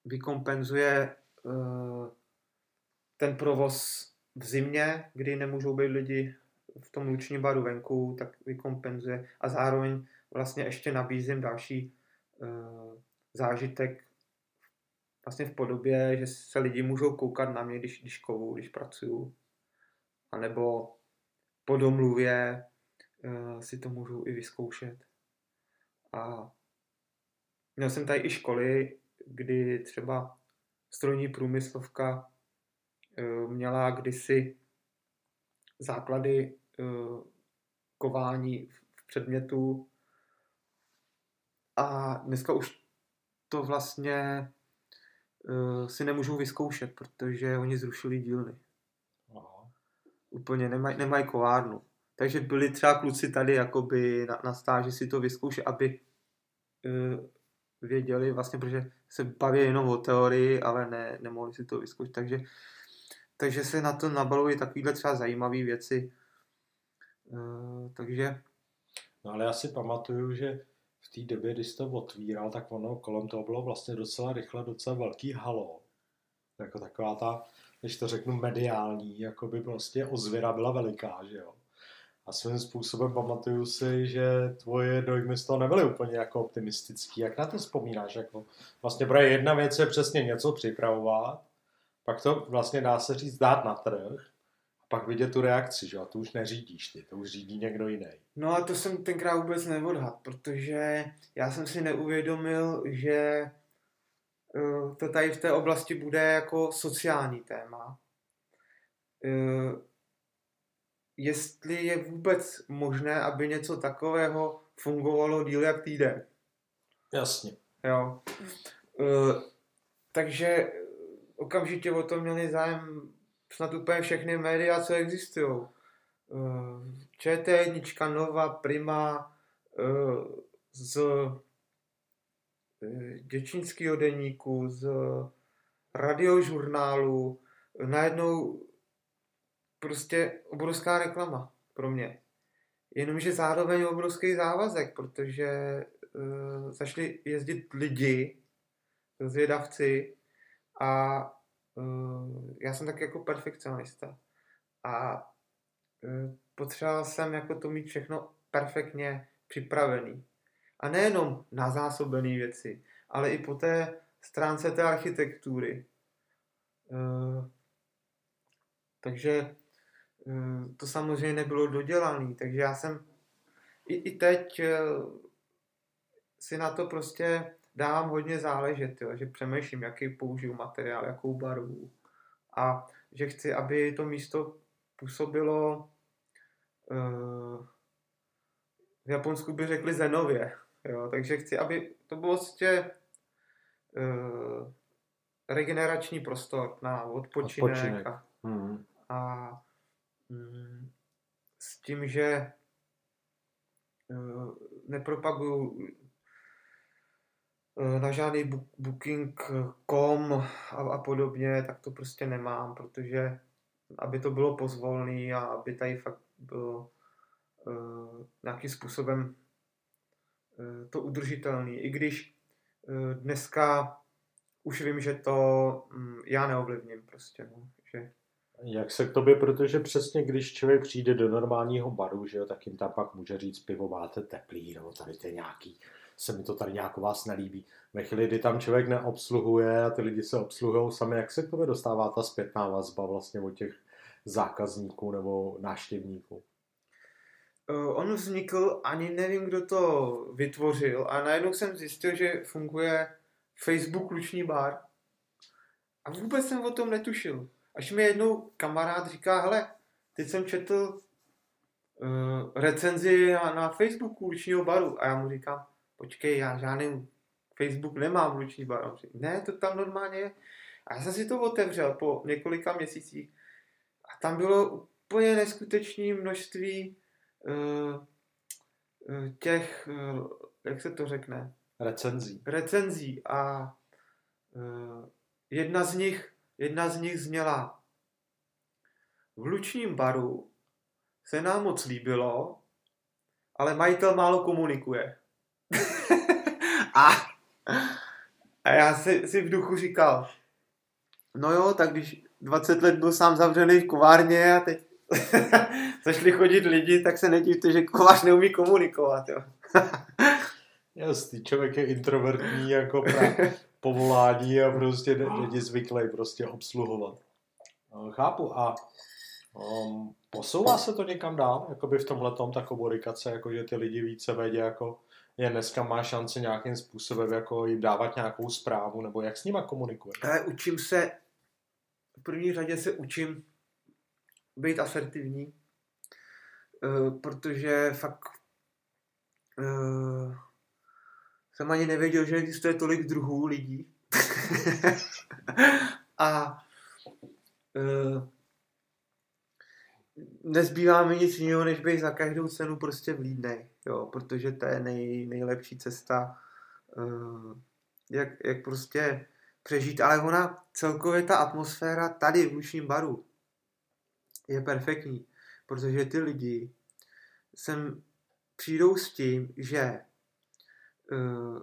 vykompenzuje ten provoz v zimě, kdy nemůžou být lidi v tom Lučním baru venku, tak vykompenzuje a zároveň vlastně ještě nabízím další e, zážitek vlastně v podobě, že se lidi můžou koukat na mě, když, když kovu, když pracuju, anebo po domluvě e, si to můžu i vyzkoušet. A měl jsem tady i školy, kdy třeba strojní průmyslovka e, měla kdysi základy kování v předmětu a dneska už to vlastně si nemůžou vyzkoušet, protože oni zrušili dílny. Aha. Úplně nemají nemaj kovárnu. Takže byli třeba kluci tady jakoby na, na stáži si to vyzkoušet, aby uh, věděli vlastně, protože se baví jenom o teorii, ale ne, nemohli si to vyzkoušet. Takže Takže se na to nabalují takovýhle třeba zajímavé věci. E, takže... No ale já si pamatuju, že v té době, když to otvíral, tak ono kolem toho bylo vlastně docela rychle, docela velký halo. Jako taková ta, když to řeknu, mediální, jako by prostě ozvěra byla veliká, že jo. A svým způsobem pamatuju si, že tvoje dojmy z toho nebyly úplně jako optimistický. Jak na to vzpomínáš? Jako vlastně právě jedna věc je přesně něco připravovat, pak to vlastně dá se říct dát na trh. pak vidět tu reakci, že? A to už neřídíš ty, to už řídí někdo jiný. No a to jsem tenkrát vůbec neodhad, protože já jsem si neuvědomil, že to tady v té oblasti bude jako sociální téma. Jestli je vůbec možné, aby něco takového fungovalo díl jak týden. Jasně. Jo. Takže okamžitě o tom měli zájem snad úplně všechny média, co existují. ČT jedna, Nova, Prima, z Děčínského deníku, z radiožurnálu, najednou prostě obrovská reklama pro mě. Jenomže zároveň obrovský závazek, protože začali jezdit lidi, zvědavci, a já jsem tak jako perfekcionista a potřeboval jsem jako to mít všechno perfektně připravený. A nejenom na zásobené věci, ale i po té stránce té architektury. Takže to samozřejmě nebylo dodělané, takže já jsem i, i teď si na to prostě dávám hodně záležet, jo, že přemýšlím, jaký použiju materiál, jakou barvu, a že chci, aby to místo působilo, uh, v Japonsku by řekli zenově, jo, takže chci, aby to bylo prostě uh, regenerační prostor na odpočinek, odpočinek. A, mm-hmm. a mm, s tím, že uh, nepropaguju na žádný booking tečka com a, a podobně, tak to prostě nemám, protože aby to bylo pozvolný a aby tady fakt bylo uh, nějakým způsobem uh, to udržitelný. I když uh, dneska už vím, že to um, já neovlivním prostě. No, že... Jak se k tobě, protože přesně když člověk přijde do normálního baru, že jo, tak jim tam pak může říct, pivo máte teplý, nebo tady to je nějaký... se mi to tady nějak vás nelíbí. Ve chvíli, kdy tam člověk neobsluhuje a ty lidi se obsluhují sami, jak se k tomu dostává ta zpětná vazba vlastně od těch zákazníků nebo návštěvníků? On vznikl, ani nevím, kdo to vytvořil, a najednou jsem zjistil, že funguje Facebook Lučný bar. A vůbec jsem o tom netušil. Až mi jednou kamarád říká, hele, teď jsem četl uh, recenzi na, na Facebooku Lučního baru. A já mu říkám, počkej, já žádný Facebook nemám Luční bar. Ne, to tam normálně je. A já jsem si to otevřel po několika měsících. A tam bylo úplně neskutečné množství uh, těch, uh, jak se to řekne? Recenzí. Recenzí. A uh, jedna z nich, jedna z nich zněla: v Lučním baru se nám moc líbilo, ale majitel málo komunikuje. a, a já si, si v duchu říkal, no jo, tak když dvacet let byl sám zavřený v kovárně a teď zašli chodit lidi, tak se nedivte, že kovář neumí komunikovat, jo. Jasný, člověk je introvertní jako povolání a prostě není zvyklý prostě obsluhovat. Chápu, a um, posouvá se to někam dál, jakoby v tomhletom ta komunikace, jakože ty lidi více vědí, jako je dneska má šance nějakým způsobem jako jim dávat nějakou zprávu, nebo jak s nima komunikuje? Ale učím se, v první řadě se učím být asertivní, protože fakt jsem ani nevěděl, že existuje tolik druhů lidí. A nezbývá mi nic jiného, než bych za každou cenu prostě vlídnej, jo, protože to je nej, nejlepší cesta, uh, jak, jak prostě přežít, ale ona celkově ta atmosféra tady v Lučním baru je perfektní, protože ty lidi sem přijdou s tím, že uh,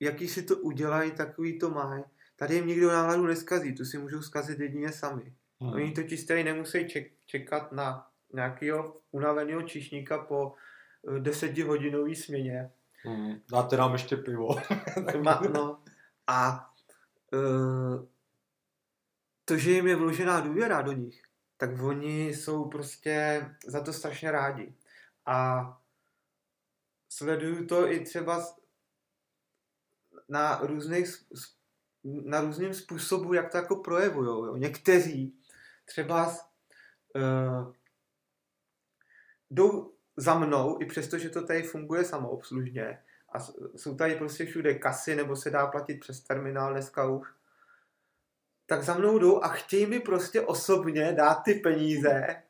jaký si to udělají, takový to mají, tady jim nikdo náladu neskazí, tu si můžou zkazit jedině sami. Hmm. Oni totiž tady nemusí ček, čekat na nějakého unaveného číšníka po desetihodinové směně. Hmm. Dáte nám ještě pivo. Ma, no. A e, to, že jim je vložená důvěra do nich, tak oni jsou prostě za to strašně rádi. A sleduju to i třeba na různých, na různým způsobu, jak to jako projevujou. Někteří třeba uh, jdou za mnou, i přesto, že to tady funguje samoobslužně. A jsou tady prostě všude kasy, nebo se dá platit přes terminál dneska už. Tak za mnou jdou a chtějí mi prostě osobně dát ty peníze,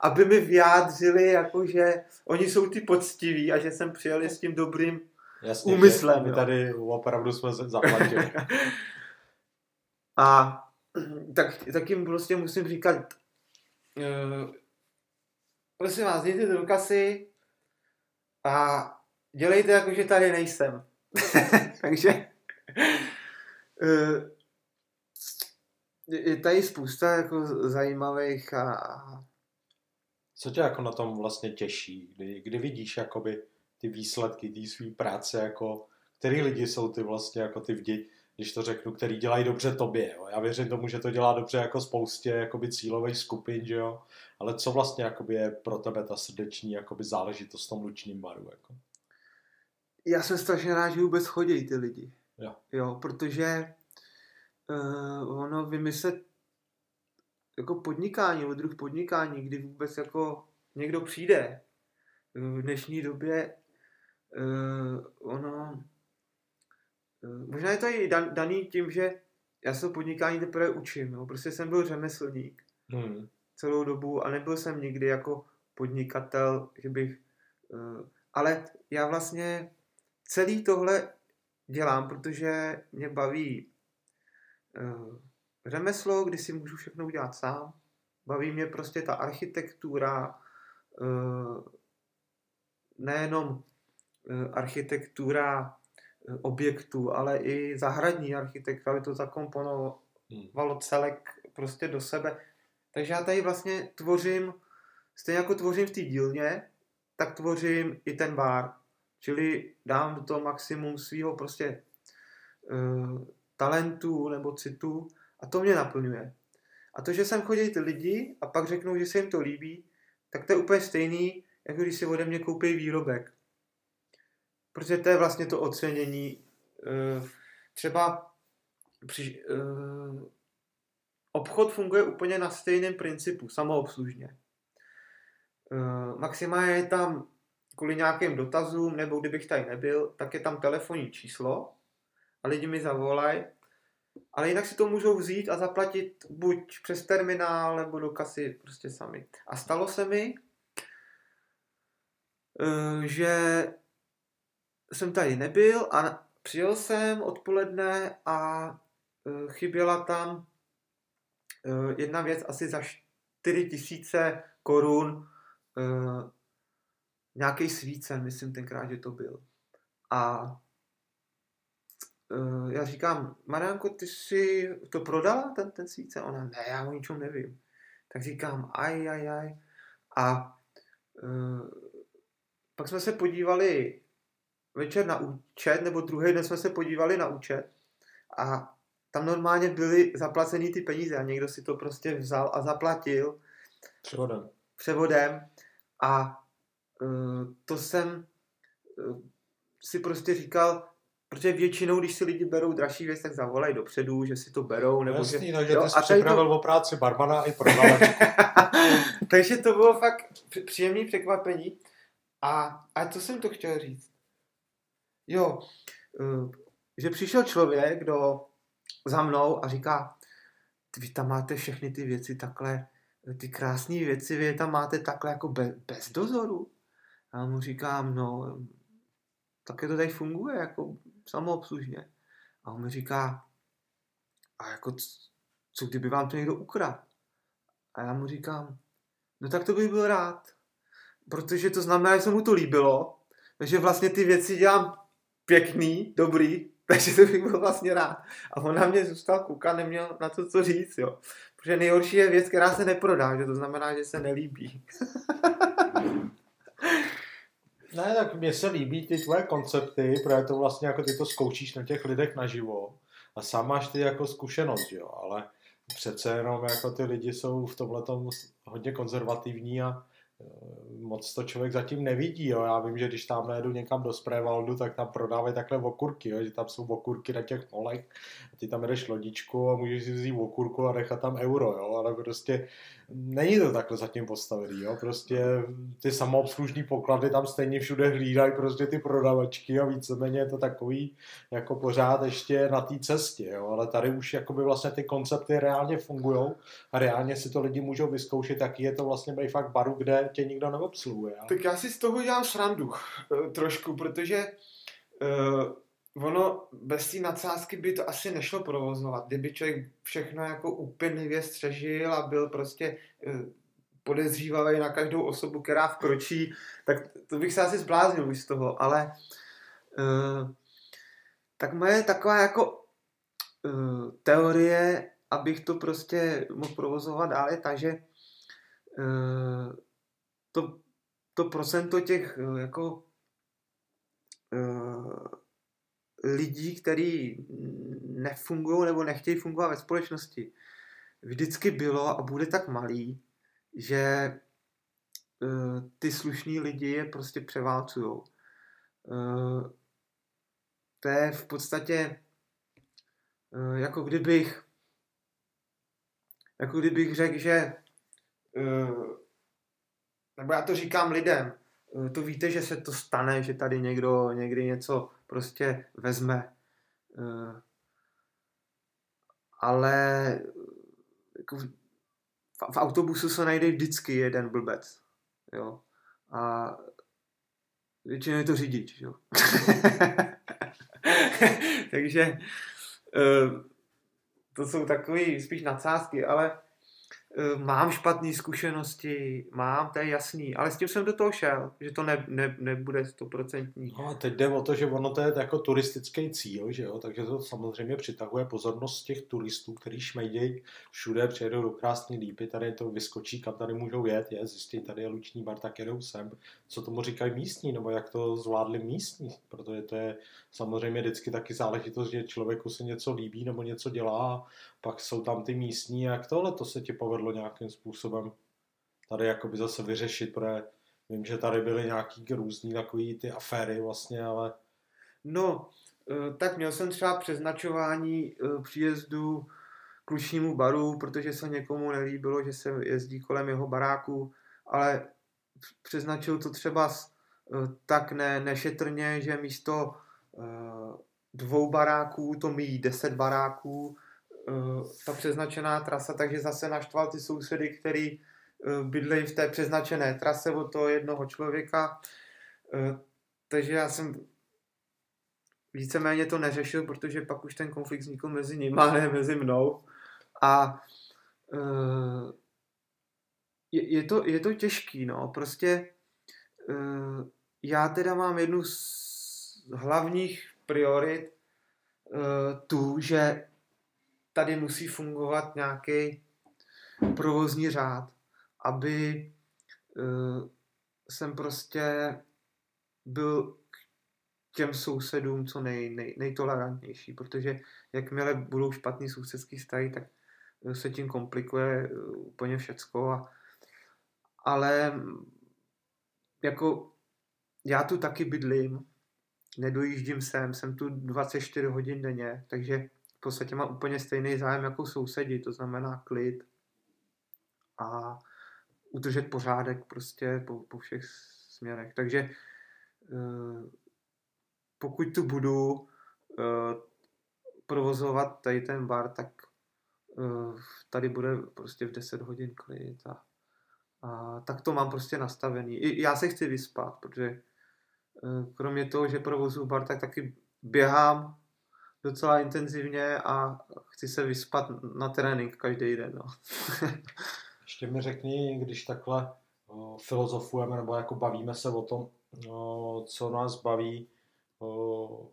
aby mi vyjádřili, jako že oni jsou ty poctiví a že jsem přijeli s tím dobrým Jasně, úmyslem. My tady opravdu jsme zaplatili. A tak, tak jim prostě musím říkat, uh, prosím vás, dejte do kasy a dělejte jako, že tady nejsem. Takže je tady spousta jako zajímavých a... Co tě jako na tom vlastně těší? Kdy, kdy vidíš jakoby ty výsledky, ty svý práce, jako, který lidi jsou ty vlastně, jako ty vdi, když to řeknu, který dělají dobře tobě, jo? Já věřím tomu, že to dělá dobře jako spoustě jakoby cílových skupin, že jo? Ale co vlastně jakoby je pro tebe ta srdeční jakoby záležitost v tom Lučním baru, jako? Já jsem strašně rád, že vůbec chodí ty lidi. Jo. jo, protože uh, ono vymyslet jako podnikání, druh podnikání, kdy vůbec jako někdo přijde v dnešní době, uh, ono uh, možná je to i dan, daný tím, že já se podnikání teprve učím, jo? Prostě jsem byl řemeslník hmm. celou dobu a nebyl jsem nikdy jako podnikatel, že bych, uh, ale já vlastně celý tohle dělám, protože mě baví uh, řemeslo, kdy si můžu všechno udělat sám. Baví mě prostě ta architektura, uh, nejenom uh, architektura uh, objektů, ale i zahradní architektura, aby to zakomponovalo celek prostě do sebe. Takže já tady vlastně tvořím, stejně jako tvořím v té dílně, tak tvořím i ten bar. Čili dám to maximum svého prostě uh, talentu nebo citu a to mě naplňuje. A to, že sem chodí ty lidi a pak řeknou, že se jim to líbí, tak to je úplně stejný, jako když si ode mě koupí výrobek. Protože to je vlastně to ocenění. Uh, třeba při, uh, obchod funguje úplně na stejném principu, samoobslužně. Uh, maximálně je tam kvůli nějakým dotazům, nebo kdybych tady nebyl, tak je tam telefonní číslo a lidi mi zavolají, ale jinak si to můžou vzít a zaplatit buď přes terminál, nebo do kasy prostě sami. A stalo se mi, že jsem tady nebyl a přijel jsem odpoledne a chyběla tam jedna věc asi za čtyři tisíce korun, nějaký svícen, myslím tenkrát, že to byl. A uh, já říkám, Marianko, ty si to prodala, ten, ten svícen? Ona, ne, já o ničem nevím. Tak říkám, aj, aj, aj. A uh, pak jsme se podívali večer na účet, nebo druhý den jsme se podívali na účet a tam normálně byly zaplacený ty peníze a někdo si to prostě vzal a zaplatil. Převodem. Převodem. A Uh, to jsem uh, si prostě říkal, protože většinou, když si lidi berou dražší věc, tak zavolají dopředu, že si to berou. Nebo jasný, že, no, že jo, ty jsi připravil to... o práci barmana i prodavačku. Takže to bylo fakt příjemné překvapení. A, a co jsem to chtěl říct? Jo, uh, že přišel člověk do, za mnou a říká, vy tam máte všechny ty věci takhle, ty krásné věci, vy tam máte takhle jako be, bez dozoru. Já mu říkám, no, také to tady funguje, jako samoobslužně. A on mi říká, a jako, co kdyby vám to někdo ukradl? A já mu říkám, no tak to bych byl rád, protože to znamená, že se mu to líbilo, takže vlastně ty věci dělám pěkný, dobrý, takže to bych byl vlastně rád. A on na mě zůstal koukat, neměl na to co říct, jo. Protože nejhorší je věc, která se neprodá, že to znamená, že se nelíbí. Ne, tak mně se líbí ty tvoje koncepty, protože to vlastně jako ty to zkoušíš na těch lidech naživo a sám máš ty jako zkušenost, jo, ale přece jenom jako ty lidi jsou v tomhletom hodně konzervativní a moc to člověk zatím nevidí. Jo. Já vím, že když tam jedu někam do Spreewaldu, tak tam prodávají takhle okurky, jo, že tam jsou okurky na těch polech a ty tam jedeš lodičku a můžeš si vzít okurku a nechat tam euro, jo, ale prostě není to takhle zatím postavený, jo, prostě ty samoobslužní poklady tam stejně všude hlídají prostě ty prodavačky a víceméně je to takový jako pořád ještě na té cestě, jo, ale tady už jakoby vlastně ty koncepty reálně fungujou a reálně si to lidi můžou vyzkoušet, jaký je to vlastně bejfakt baru, kde tě nikdo neobsluhuje. Ale... Tak já si z toho dělám srandu trošku, protože uh, ono bez té nadsázky by to asi nešlo provozovat. Kdyby člověk všechno jako úpěnlivě střežil a byl prostě uh, podezřívavý na každou osobu, která vkročí, tak to bych se asi zbláznil už z toho, ale uh, tak moje taková jako uh, teorie, abych to prostě mohl provozovat dál, je ta, že uh, To, to procento těch jako uh, lidí, kteří nefungují nebo nechtějí fungovat ve společnosti, vždycky bylo a bude tak malý, že uh, ty slušní lidi je prostě převálcujou. Uh, to je v podstatě uh, jako kdybych jako kdybych řekl, že uh, nebo já to říkám lidem, to víte, že se to stane, že tady někdo někdy něco prostě vezme. Ale jako v autobusu se najde vždycky jeden blbec. Jo? A většinou je to řidič. Jo? Takže to jsou takový spíš nadsázky, ale mám špatné zkušenosti, mám, to je jasný, ale s tím jsem do toho šel, že to ne, ne, nebude stoprocentní. No a teď jde o to, že ono to je jako turistický cíl, že jo, takže to samozřejmě přitahuje pozornost těch turistů, kteří šmejdějí všude, přijedou do Krásné Lípy, tady to vyskočí, kam tady můžou jet, je, zjistí, tady je Luční bar, tak jedou sem. Co tomu říkají místní, nebo jak to zvládli místní, protože to je samozřejmě vždycky taky záležitost, že člověku se něco líbí nebo něco dělá, pak jsou tam ty místní a jak tohle, to se ti povedlo nějakým způsobem tady jakoby zase vyřešit, protože vím, že tady byly nějaký různý takový ty aféry vlastně, ale... No, tak měl jsem třeba přeznačování příjezdu k Lučnímu baru, protože se někomu nelíbilo, že se jezdí kolem jeho baráku, ale přeznačil to třeba tak ne, nešetrně, že místo dvou baráků to míjí deset baráků, ta přeznačená trasa, takže zase naštval ty sousedy, který bydlejí v té přeznačené trase od toho jednoho člověka. Takže já jsem víceméně to neřešil, protože pak už ten konflikt vznikl mezi nimi, a ne mezi mnou. A je, je, to, je to těžký, no. Prostě já teda mám jednu z hlavních priorit tu, že tady musí fungovat nějaký provozní řád, aby uh, jsem prostě byl k těm sousedům co nej, nej, nejtolerantnější, protože jakmile budou špatný sousedský vztahy, tak se tím komplikuje uh, úplně všecko. A, ale jako já tu taky bydlím, nedojíždím sem, jsem tu dvacet čtyři hodin denně, takže v podstatě má úplně stejný zájem jako sousedí, to znamená klid a udržet pořádek prostě po, po všech směrech. Takže e, pokud tu budu e, provozovat tady ten bar, tak e, tady bude prostě v deset hodin klid a, a tak to mám prostě nastavený. I já se chci vyspat, protože e, kromě toho, že provozuju bar, tak taky běhám docela intenzivně a chci se vyspat na trénink každý den. No. Ještě mi řekni, když takhle uh, filozofujeme nebo jako bavíme se o tom, uh, co nás baví, uh,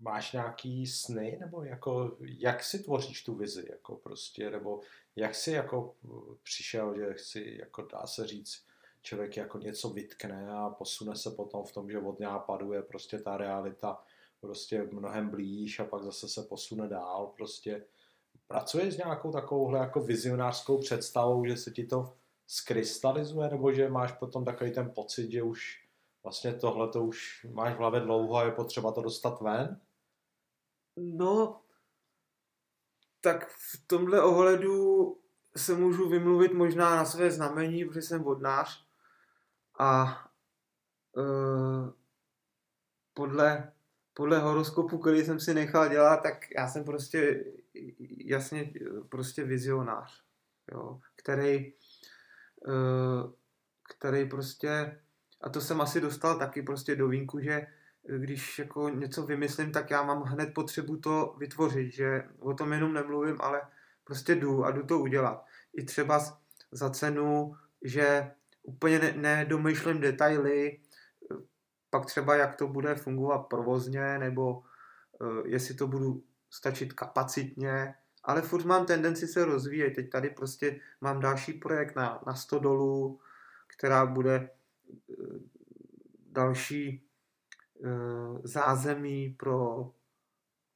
máš nějaký sny nebo jako, jak si tvoříš tu vizi jako prostě, nebo jak si jako přišel, že si jako dá se říct, člověk jako něco vytkne a posune se potom v tom, že od nápadu je prostě ta realita prostě mnohem blíž a pak zase se posune dál, prostě Pracuješ s nějakou takovouhle jako vizionářskou představou, že se ti to skrystalizuje, nebo že máš potom takový ten pocit, že už vlastně tohle to už máš v hlavě dlouho a je potřeba to dostat ven? No, tak v tomhle ohledu se můžu vymluvit možná na své znamení, protože jsem vodnář a e, podle, podle horoskopu, který jsem si nechal dělat, tak já jsem prostě jasně prostě vizionář, jo, který, e, který prostě, a to jsem asi dostal taky prostě do vínku, že když jako něco vymyslím, tak já mám hned potřebu to vytvořit, že o tom jenom nemluvím, ale prostě jdu a jdu to udělat. I třeba za cenu, že úplně nedomýšlím detaily, pak třeba jak to bude fungovat provozně, nebo jestli to budu stačit kapacitně, ale furt mám tendenci se rozvíjet. Teď tady prostě mám další projekt na, na stodolu, která bude další zázemí pro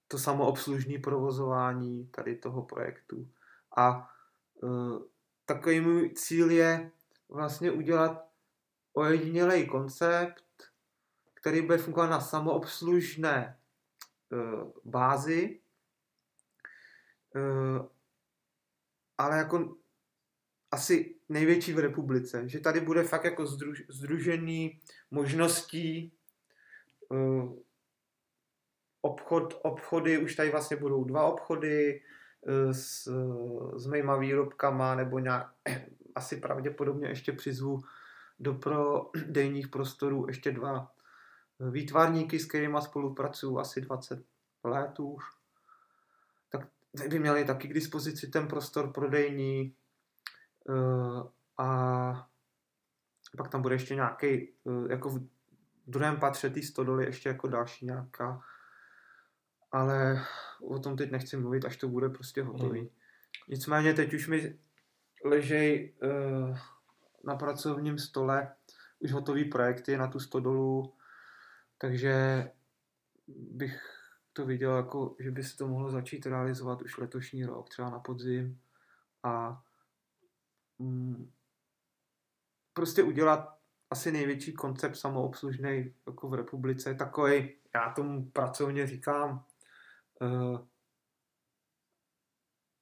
to samoobslužné provozování tady toho projektu. A takový můj cíl je vlastně udělat ojedinělej koncept, který bude fungovat na samoobslužné bázi, ale jako asi největší v republice, že tady bude fakt jako združ, združený možností. Obchod, obchody, už tady vlastně budou dva obchody s, s mýma výrobkama, nebo nějak, asi pravděpodobně ještě přizvu do prodejních prostorů ještě dva výtvarníky, s kterýma spolupracuju asi dvacet let už. Tak by měli taky k dispozici ten prostor prodejní a pak tam bude ještě nějaký, jako v druhém patře té stodoly ještě jako další nějaká, ale o tom teď nechci mluvit, až to bude prostě hotový. Mm. Nicméně teď už mi ležej uh, na pracovním stole už hotový projekty na tu stodolu, takže bych to viděl jako, že by se to mohlo začít realizovat už letošní rok, třeba na podzim a mm, prostě udělat asi největší koncept samoobslužnej jako v republice, takový, já tomu pracovně říkám, uh,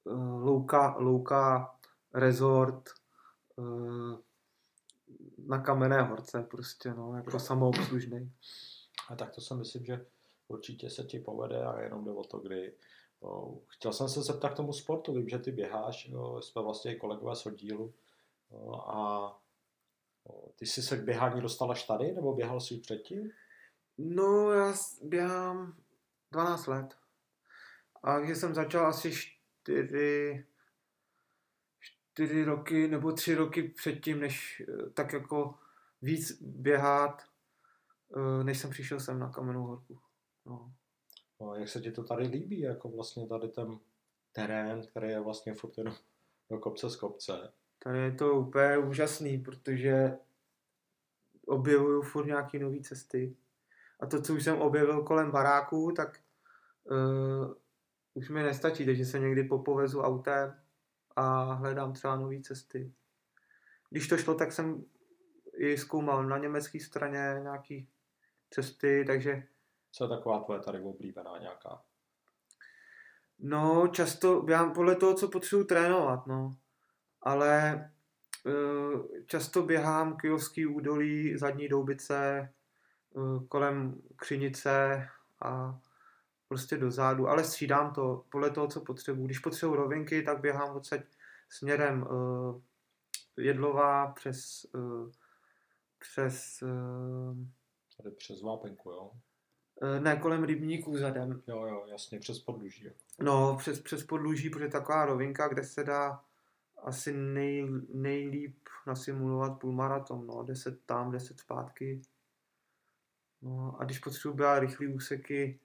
uh, louka, louka, resort uh, na Kamenné horce, prostě, no, jako samoobslužnej. A tak to si myslím, že určitě se ti povede a jenom jde o to, kdy. No, chtěl jsem se zeptat k tomu sportu, vím, že ty běháš, no, jsme vlastně kolegové z oddílu, no, a ty jsi se k běhání dostal až tady, nebo běhal jsi předtím? No, já běhám dvanáct let. A když jsem začal asi čtyři roky nebo tři roky předtím, než tak jako víc běhat, než jsem přišel sem na Kamennou horku. No. No, jak se ti to tady líbí, jako vlastně tady ten terén, který je vlastně furt jenom do kopce z kopce? Tady je to úplně úžasný, protože objevuju furt nějaké nové cesty. A to, co už jsem objevil kolem baráku, tak uh, už mi nestačí, takže se někdy popovezu autem a hledám třeba nové cesty. Když to šlo, tak jsem i zkoumal na německé straně nějaké cesty, takže... Co je taková tvoje tady oblíbená nějaká? No, často běhám podle toho, co potřebuji trénovat, no. Ale e, často běhám Kyjovské údolí, Zadní Doubice, e, kolem Křinice a prostě dozadu. Ale střídám to podle toho, co potřebuji. Když potřebuji rovinky, tak běhám odsaď směrem e, Jedlová přes e, přes... E, Tady přes Vápenku, jo? E, ne, kolem Rybníků zadem. Jo, jo, jasně, přes Podluží. Jo. No, přes, přes Podluží, protože je taková rovinka, kde se dá asi nej, nejlíp nasimulovat půlmaraton, no, deset tam, deset zpátky. No, a když potřebuji běhat rychlý úseky,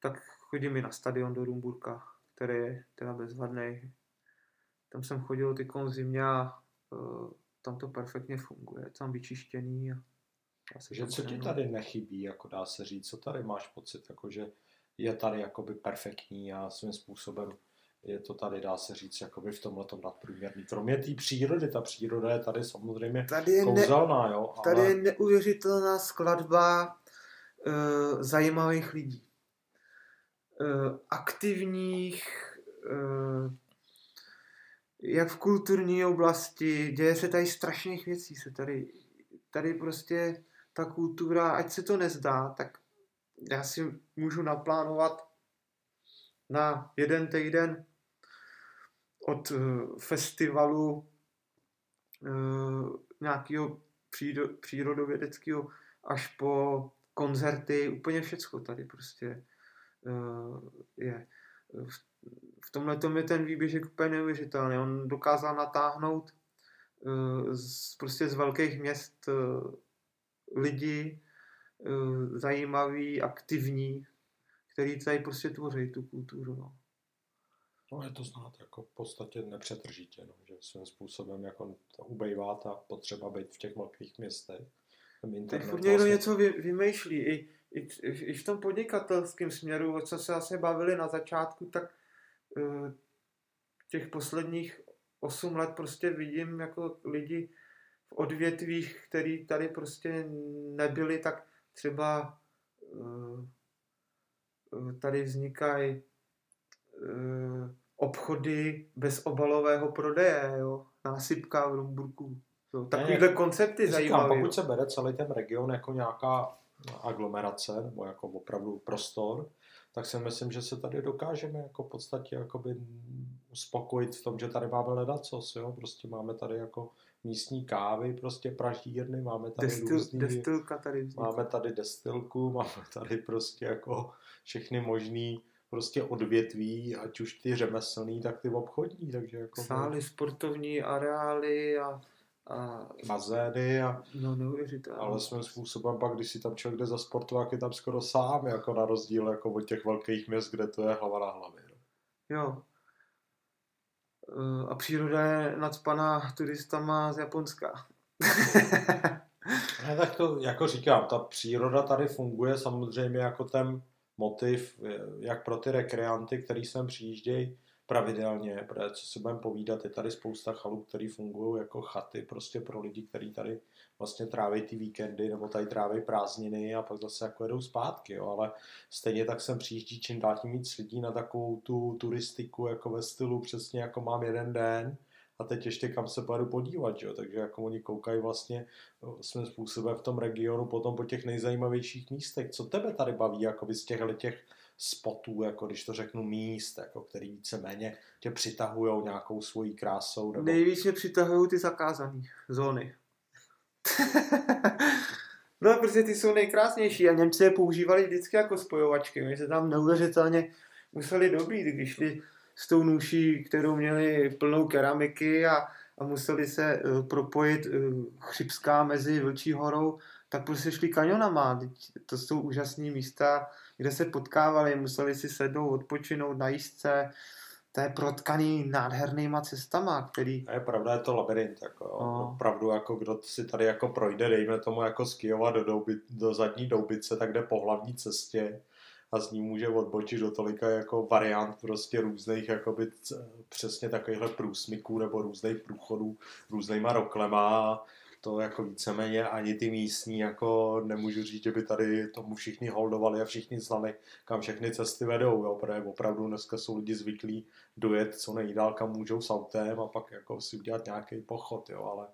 tak chodím i na stadion do Rumburka, který je teda bezvadnej. Tam jsem chodil tykom zimě a uh, tam to perfektně funguje, tam vyčištěný. A že co ti tady nechybí, jako dá se říct, co tady máš pocit, jako že je tady jakoby perfektní a svým způsobem je to tady, dá se říct, jakoby v tomhletom nadprůměrný. Kromě té přírody, ta příroda je tady samozřejmě tady je kouzelná. Ne, jo, tady ale... je neuvěřitelná skladba e, zajímavých lidí. E, aktivních, e, jak v kulturní oblasti, děje se tady strašných věcí. Se tady, tady prostě ta kultura, ať se to nezdá, tak já si můžu naplánovat na jeden týden od festivalu e, nějakého příro, přírodovědeckého až po koncerty, úplně všecko tady prostě e, je. V, v tomhletom je ten výběžek úplně neuvěřitelný. On dokázal natáhnout e, z, prostě z velkých měst e, lidi e, zajímavý, aktivní, který tady prostě tvoří tu kulturu. No. No je to znát jako v podstatě nepřetržitě, no, že svým způsobem jako ubejvá ta potřeba být v těch velkých městech. Teď furt někdo něco vy, vymýšlí. I, i, I v tom podnikatelském směru, o co se asi bavili na začátku, tak uh, těch posledních osm let prostě vidím jako lidi v odvětvích, který tady prostě nebyli, tak třeba uh, tady vznikají e, obchody bezobalového prodeje, jo? Násypka v Rumburku. Takovýhle koncepty zajímavé. Pokud se bere celý ten region jako nějaká aglomerace, nebo jako opravdu prostor, tak si myslím, že se tady dokážeme jako v podstatě jakoby uspokojit v tom, že tady máme ledacos, jo? Prostě máme tady jako místní kávy, prostě pražírny, máme tady Destil, různý, destilka tady vzniká. Máme tady destilku, máme tady prostě jako všechny možný prostě odvětví, ať už ty řemeslný, tak ty obchodní, takže jako... Sály, sportovní areály a... a bazény a... No neuvěřitelné. Ale svým způsobem pak, když si tam člověk jde za sportovák, je tam skoro sám, jako na rozdíl jako od těch velkých měst, kde to je hlava na hlavě. No. Jo. A příroda je nacpaná turistama z Japonska. Ne, tak to, jako říkám, ta příroda tady funguje samozřejmě jako ten motiv, jak pro ty rekreanty, který sem přijíždějí pravidelně, protože co si budeme povídat, je tady spousta chalup, které fungují jako chaty prostě pro lidi, kteří tady vlastně tráví ty víkendy, nebo tady tráví prázdniny a pak zase jako jedou zpátky, jo, ale stejně tak sem přijíždí čím dál tím víc lidí na takovou tu turistiku jako ve stylu přesně jako mám jeden den a teď ještě kam se pojedu podívat, jo, takže jako oni koukají vlastně svým způsobem v tom regionu potom po těch nejzajímavějších místech. Co tebe tady baví jako by z těchhle těch spotů, jako když to řeknu míst, jako který víceméně tě přitahují nějakou svojí krásou? Nebo... Nejvíc mě přitahují ty zakázané zóny. No, protože ty jsou nejkrásnější a Němci je používali vždycky jako spojovačky. Oni se tam neuvěřitelně museli dobít, když šli s tou nůší, kterou měli plnou keramiky a, a museli se uh, propojit uh, Chřipská mezi Vlčí horou, tak prostě šli kanionama. To jsou úžasné místa, kde se potkávali, museli si sednout, odpočinout na jízdce. To je protkaný nádhernýma cestama, který... A je pravda, je to labirint, jako no. Opravdu, jako kdo si tady jako projde, dejme tomu jako z Kyjova do, Doubi, do Zadní Doubice, tak jde po hlavní cestě a z ní může odbočit do tolika jako variant prostě různých, jakoby přesně takovýchhle průsmyků nebo různých průchodů, různýma roklema. To jako víceméně ani ty místní, jako nemůžu říct, že by tady tomu všichni holdovali a všichni znali, kam všechny cesty vedou, jo, protože opravdu dneska jsou lidi zvyklí dojet co nejdál, kam můžou s autem a pak jako si udělat nějaký pochod, jo, ale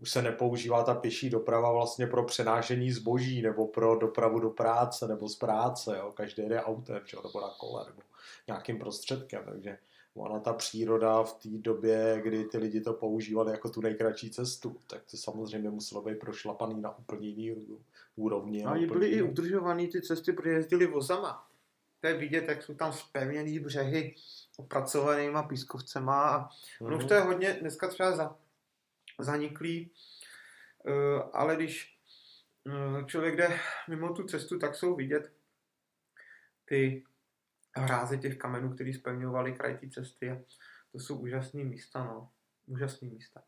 už se nepoužívá ta pěší doprava vlastně pro přenášení zboží nebo pro dopravu do práce nebo z práce, jo, každý jde autem, jo, nebo na kole, nebo nějakým prostředkem, takže ona ta příroda v té době, kdy ty lidi to používali jako tu nejkratší cestu, tak to samozřejmě muselo být prošlapaný na úplně jiný úrovni. No, byly i udržované ty cesty, protože jezdili vozama. To je vidět, jak jsou tam spevněný břehy opracovanýma pískovcema. No mm. Už to je hodně dneska třeba za, zaniklý, ale když člověk jde mimo tu cestu, tak jsou vidět ty hráze těch kamenů, který spevňovaly kraj té cesty. To jsou úžasné místa, no. Úžasné místa.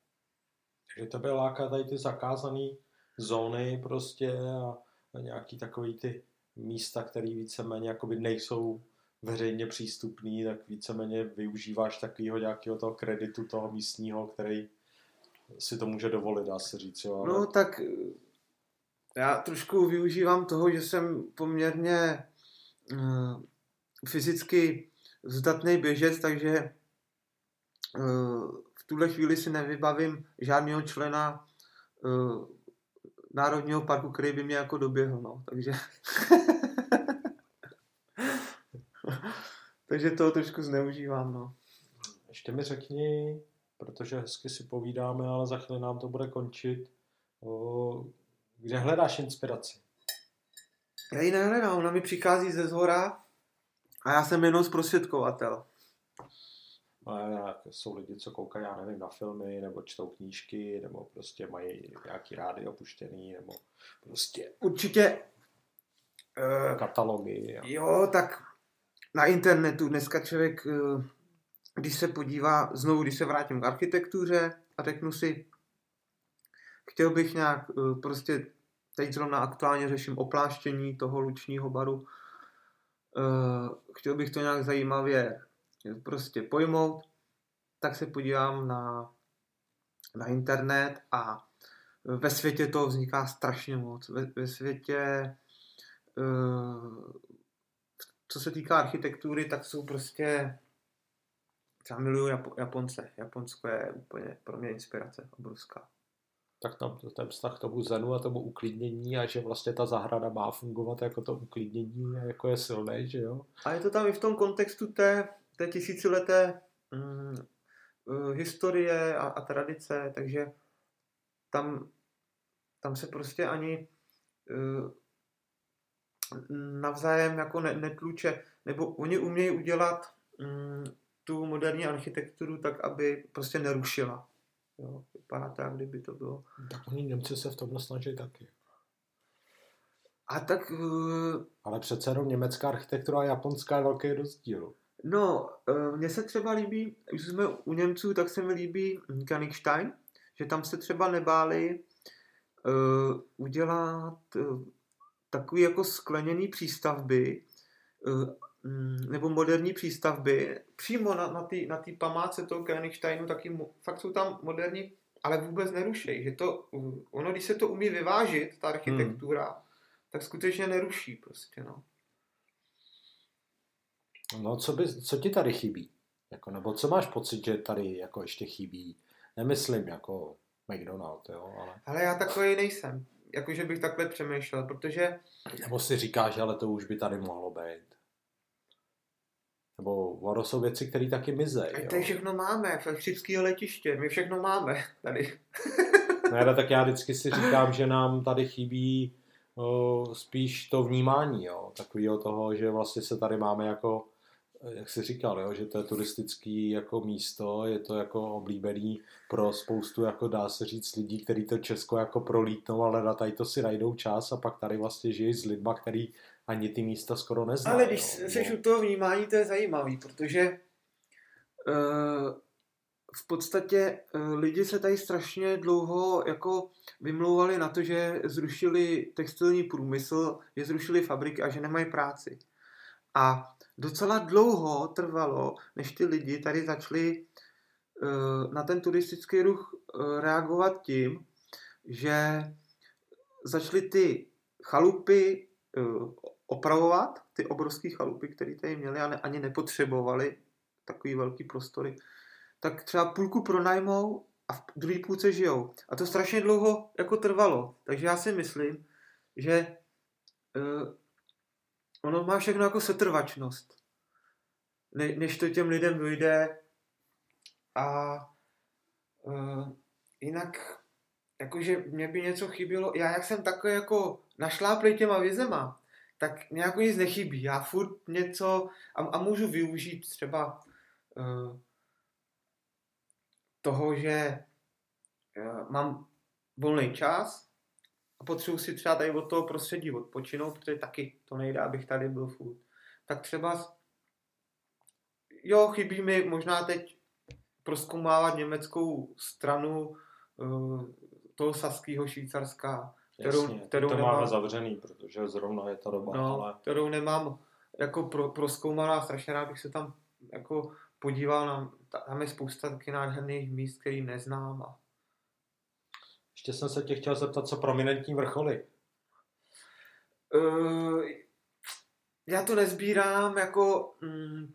Takže tebe láká tady ty zakázané zóny prostě a nějaký takový ty místa, které víceméně jakoby nejsou veřejně přístupný, tak víceméně využíváš takového nějakého toho kreditu toho místního, který si to může dovolit, dá se říct. Jo? No tak já trošku využívám toho, že jsem poměrně uh, fyzicky zdatný běžec, takže uh, v tuhle chvíli si nevybavím žádného člena uh, Národního parku, který by mě jako doběhl, no, takže... takže toho trošku zneužívám, no. Ještě mi řekni, protože hezky si povídáme, ale za chvíli nám to bude končit, o, kde hledáš inspiraci? Já ji nehledám, ona mi přichází ze zhora a já jsem jenom zprostředkovatel. A jsou lidi, co koukají, já nevím, na filmy, nebo čtou knížky, nebo prostě mají nějaký rádio puštěný, nebo prostě... Určitě... Katalogy. Uh, jo, tak na internetu dneska člověk, když se podívá, znovu, když se vrátím k architektuře a řeknu si, chtěl bych nějak prostě, teď zrovna aktuálně řeším opláštění toho Lučního baru, uh, chtěl bych to nějak zajímavě prostě pojmout, tak se podívám na, na internet a ve světě toho vzniká strašně moc. Ve, ve světě, uh, co se týká architektury, tak jsou prostě, já miluju Japo- Japonce. Japonsko je úplně pro mě inspirace obrovská. Tak tam ten vztah tomu zenu a tomu uklidnění a že vlastně ta zahrada má fungovat jako to uklidnění a jako je silné, že jo? A je to tam i v tom kontextu té té tisícileté mm, historie a, a tradice, takže tam, tam se prostě ani uh, navzájem jako ne, netluče, nebo oni umějí udělat mm, tu moderní architekturu tak, aby prostě nerušila. Jo, vypadá to, jak kdyby to bylo. Tak oni Němci se v tomhle snaží taky. A tak... Uh, Ale přece jenom německá architektura a japonská je velký rozdíl. No, mně se třeba líbí, když jsme u Němců, tak se mi líbí Kranichstein, že tam se třeba nebáli uh, udělat uh, takový jako skleněný přístavby uh, nebo moderní přístavby přímo na, na té na památce toho Kranichsteinu, taky mo- fakt jsou tam moderní, ale vůbec nerušej, že to, uh, ono, když se to umí vyvážit, ta architektura, hmm. tak skutečně neruší prostě, no. No, co, by, co ti tady chybí? Jako, nebo co máš pocit, že tady jako ještě chybí? Nemyslím jako McDonald, jo, ale... Ale já takový nejsem. Jakože bych takhle přemýšlel, protože... Nebo si říkáš, ale to už by tady mohlo být. Nebo ono jsou věci, které taky mizej, jo. Tady všechno máme, Falkenštejnské letiště, my všechno máme tady. Ne, tak já vždycky si říkám, že nám tady chybí o, spíš to vnímání, jo. Takovýho toho, že vlastně se tady máme jako... Jak jsi říkal, jo, že to je turistický jako místo, je to jako oblíbený pro spoustu, jako dá se říct, lidí, kteří to Česko jako prolítnou, ale na tady to si najdou čas a pak tady vlastně žijí s lidma, který ani ty místa skoro neznají. Ale když no. seš u toho vnímání, to je zajímavý, protože uh, v podstatě uh, lidi se tady strašně dlouho jako vymlouvali na to, že zrušili textilní průmysl, že zrušili fabriky a že nemají práci. A docela dlouho trvalo, než ty lidi tady začali uh, na ten turistický ruch uh, reagovat tím, že začaly ty chalupy uh, opravovat, ty obrovské chalupy, které tady měli a ne, ani nepotřebovali takový velký prostory, tak třeba půlku pronajmou a v druhé půlce žijou. A to strašně dlouho jako trvalo. Takže já si myslím, že... Uh, Ono má všechno jako setrvačnost, ne, než to těm lidem dojde a uh, jinak, jakože mě by něco chybilo, já jak jsem takový jako našláplej těma vězema, tak mě jako nic nechybí, já furt něco a, a můžu využít třeba uh, toho, že uh, mám volný čas, potřebuji si třeba tady od toho prostředí odpočinout, protože taky to nejde, abych tady byl furt. Tak třeba, jo, chybí mi možná teď prozkoumávat německou stranu uh, toho saského Švýcarska, kterou, jasně, kterou to nemám... to máme zavřený, protože zrovna je ta doba, no, ale... kterou nemám jako pro, prozkoumal a strašně rád bych se tam jako podíval. Na, tam je spousta taky nádherných míst, který neznám. A... Ještě jsem se tě chtěl zeptat, co prominentní vrcholy? Uh, já to nezbírám, jako mm,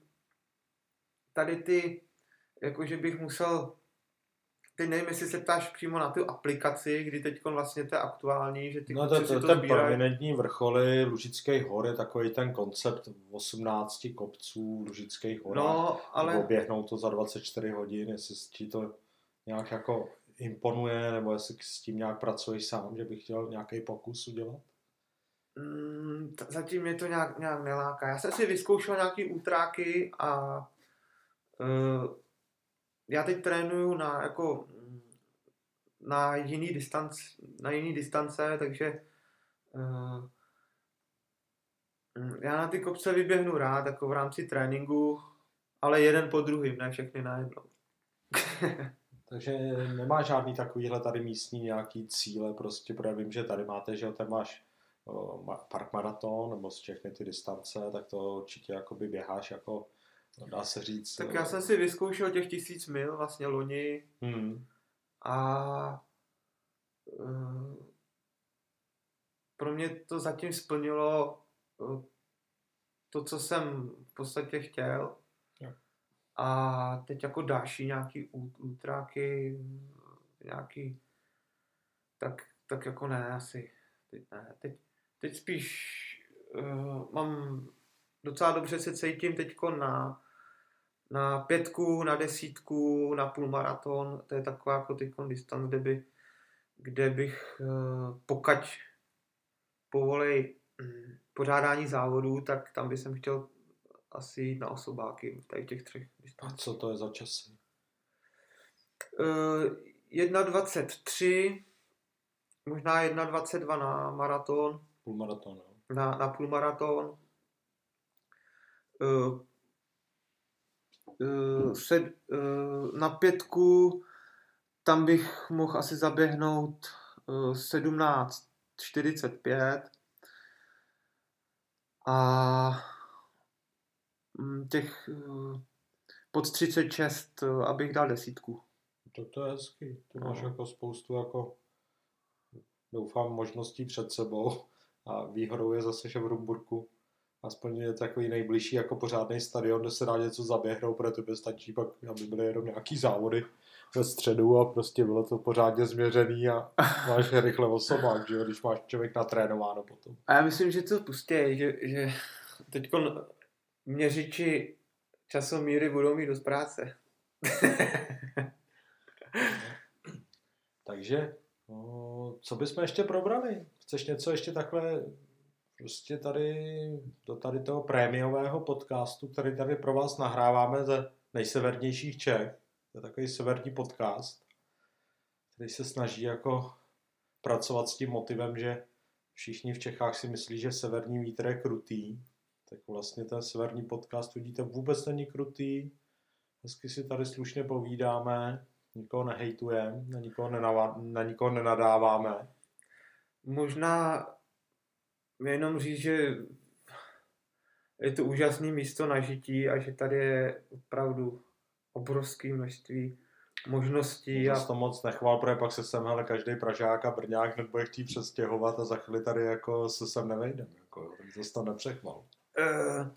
tady ty, jakože bych musel, teď nevím, jestli se ptáš přímo na tu aplikaci, kdy teď vlastně to je aktuální, že ty no to, to, to, to ten prominentní vrcholy Lužické hory, takový ten koncept osmnácti kopců Lužických hor, no, ale... oběhnou to za dvacet čtyři hodin, jestli ti to nějak jako imponuje, nebo jestli s tím nějak pracuješ sám, že bych chtěl nějaký pokus udělat? Mm, t- zatím mě to nějak, nějak neláká. Já jsem si vyzkoušel nějaký útráky a uh, já teď trénuju na, jako, na, jiný, distanc, na jiný distance, takže uh, já na ty kopce vyběhnu rád, jako v rámci tréninku, ale jeden po druhým, ne všechny najednou. Takže nemáš žádný takovýhle tady místní nějaký cíle, prostě, protože vím, že tady máte, že tam máš park maraton, nebo z všechny ty distance, tak to určitě jakoby běháš jako, dá se říct. Tak já jsem si vyzkoušel těch tisíc mil vlastně loni hmm. a uh, pro mě to zatím splnilo uh, to, co jsem v podstatě chtěl. Yeah. A teď jako další nějaký útráky, nějaký, tak, tak jako ne, asi teď ne, teď Teď spíš uh, mám docela dobře se cítím teďko na, na pětku, na desítku, na půlmaraton. To je taková jako teďkon distanc, kde, by, kde bych uh, pokud povolej um, pořádání závodů, tak tam bych jsem chtěl asi jít na osobáky tady těch třech distancí. A co to je za časy? Uh, jedna dvacet tři, možná jedna dvacet dva na maraton. Půlmaraton, na, na půlmaraton. Uh, uh, sed, uh, na pětku tam bych mohl asi zaběhnout uh, sedmnáct čtyřicet pět a těch uh, pod třicet šest, uh, abych dal desítku. To, to je hezký, to máš no. jako spoustu jako doufám možností před sebou. A výhodou je zase, že v Rumburku aspoň je takový nejbližší jako pořádný stadion, kde se dá něco zaběhnout, protože tebe stačí pak, aby byly jenom nějaký závody ve středu a prostě bylo to pořádně změřený a máš rychle osobák, že jo, když máš člověk natrénováno potom. A já myslím, že to pustěj, že, že teď měřiči časomíry budou mít dost práce. Takže... No, co bychom ještě probrali? Chceš něco ještě takhle prostě tady do tady toho prémiového podcastu, který tady pro vás nahráváme ze nejsevernějších Čech. To je takový severní podcast, který se snaží jako pracovat s tím motivem, že všichni v Čechách si myslí, že severní vítr je krutý. Tak vlastně ten severní podcast, vidíte, vůbec není krutý. Hezky si tady slušně povídáme. Nikoho nehejtujeme, na nikoho, nenavá- na nikoho nenadáváme. Možná jenom říct, že je to úžasné místo na žití a že tady je opravdu obrovské množství možností. Já a... to moc nechvál, protože pak se sem hele, každý Pražák a Brňák nebude chtít přestěhovat a za chvíli tady jako se sem nevejdeme. Jako, zase to nepřechval. Uh...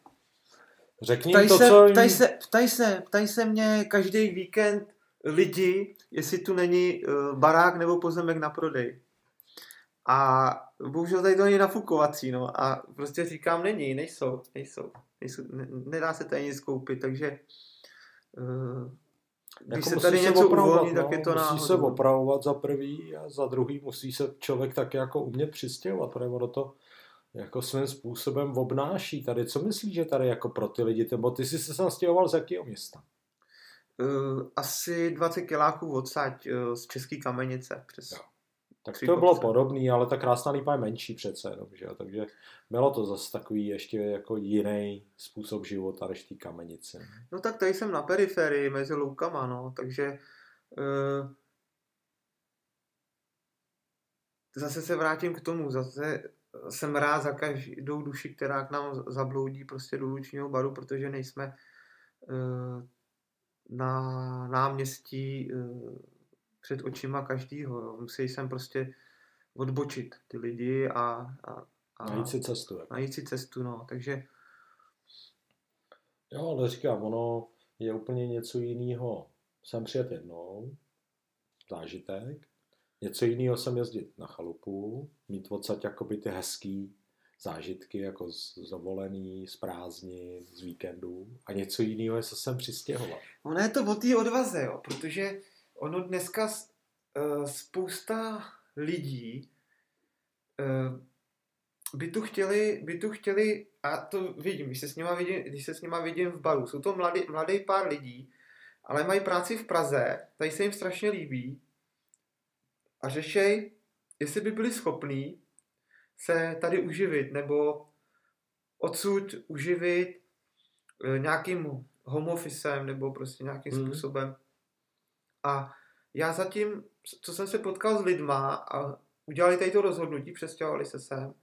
Řekni ptaj to, se, co... Ptaj se, ptaj se, ptaj se mě každý víkend lidi, jestli tu není uh, barák nebo pozemek na prodej. A bohužel tady to není nafukovací, no. A prostě říkám, není, nejsou, nejsou. nejsou ne, nedá se tady nic koupit, takže uh, když jako se tady něco uvolní, no, tak je to náhodou. Musí se opravovat za prvý a za druhý musí se člověk tak jako umět přistěhovat, protože ono to jako svým způsobem obnáší tady. Co myslíš, že tady jako pro ty lidi, nebo ty jsi se sám stěhoval z jakého města? Asi dvacet kiláků odsaď z České Kamenice. Přes tak to bylo podobný, ale ta Krásná Lípa je menší přece jenom, že jo? Takže bylo to zase takový ještě jako jiný způsob života než té Kamenice. No tak tady jsem na periferii mezi loukama, no, takže uh, zase se vrátím k tomu, zase uh, jsem rád za každou duši, která k nám zabloudí prostě do Lučního baru, protože nejsme na náměstí před očima každýho. Musí sem prostě odbočit ty lidi a, a, a najít si cestu. Najít si cestu, no. Takže... Jo, ale říkám, ono je úplně něco jiného. Jsem přijet jednou, zážitek. Něco jiného jsem jezdit na chalupu, mít odsaď jakoby ty hezký zážitky, jako z dovolený, z prázdnin, z víkendů. A něco jiného je, co jsem přistěhoval. Ono je to o té odvaze, jo, protože ono dneska spousta lidí by tu chtěli, by tu chtěli, a to vidím, když se s nima vidím, když se s nima vidím v baru, jsou to mladý, mladý pár lidí, ale mají práci v Praze, tady se jim strašně líbí a řešej, jestli by byli schopní se tady uživit nebo odsud uživit nějakým home officem nebo prostě nějakým hmm. způsobem. A já zatím, co jsem se potkal s lidma a udělali tady to rozhodnutí, přestěhovali se sem,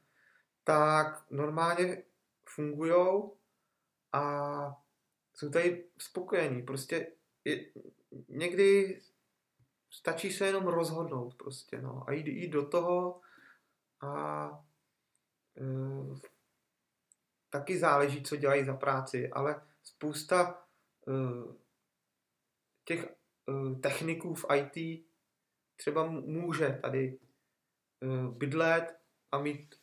tak normálně fungujou a jsou tady spokojení. Prostě je, někdy stačí se jenom rozhodnout prostě, no, a jít, jít do toho a e, taky záleží, co dělají za práci, ale spousta e, těch e, techniků v í té třeba může tady e, bydlet a mít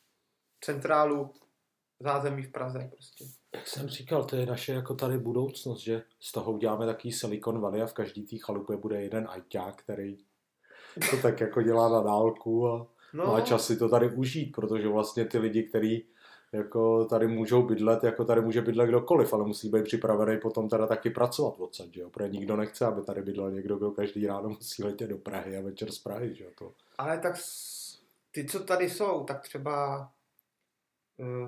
centrálu zázemí v Praze prostě. Jak jsem říkal, to je naše jako tady budoucnost, že z toho uděláme takový Silicon Valley a v každý té chalupě bude jeden ajťák, který to tak jako dělá na dálku a no. má čas si to tady užít, protože vlastně ty lidi, kteří jako tady můžou bydlet, jako tady může bydlet kdokoliv, ale musí být připravený potom teda taky pracovat odsaď, že jo, protože nikdo nechce, aby tady bydlel někdo, kdo každý ráno musí letět do Prahy a večer z Prahy, že jo. To. Ale tak ty, co tady jsou, tak třeba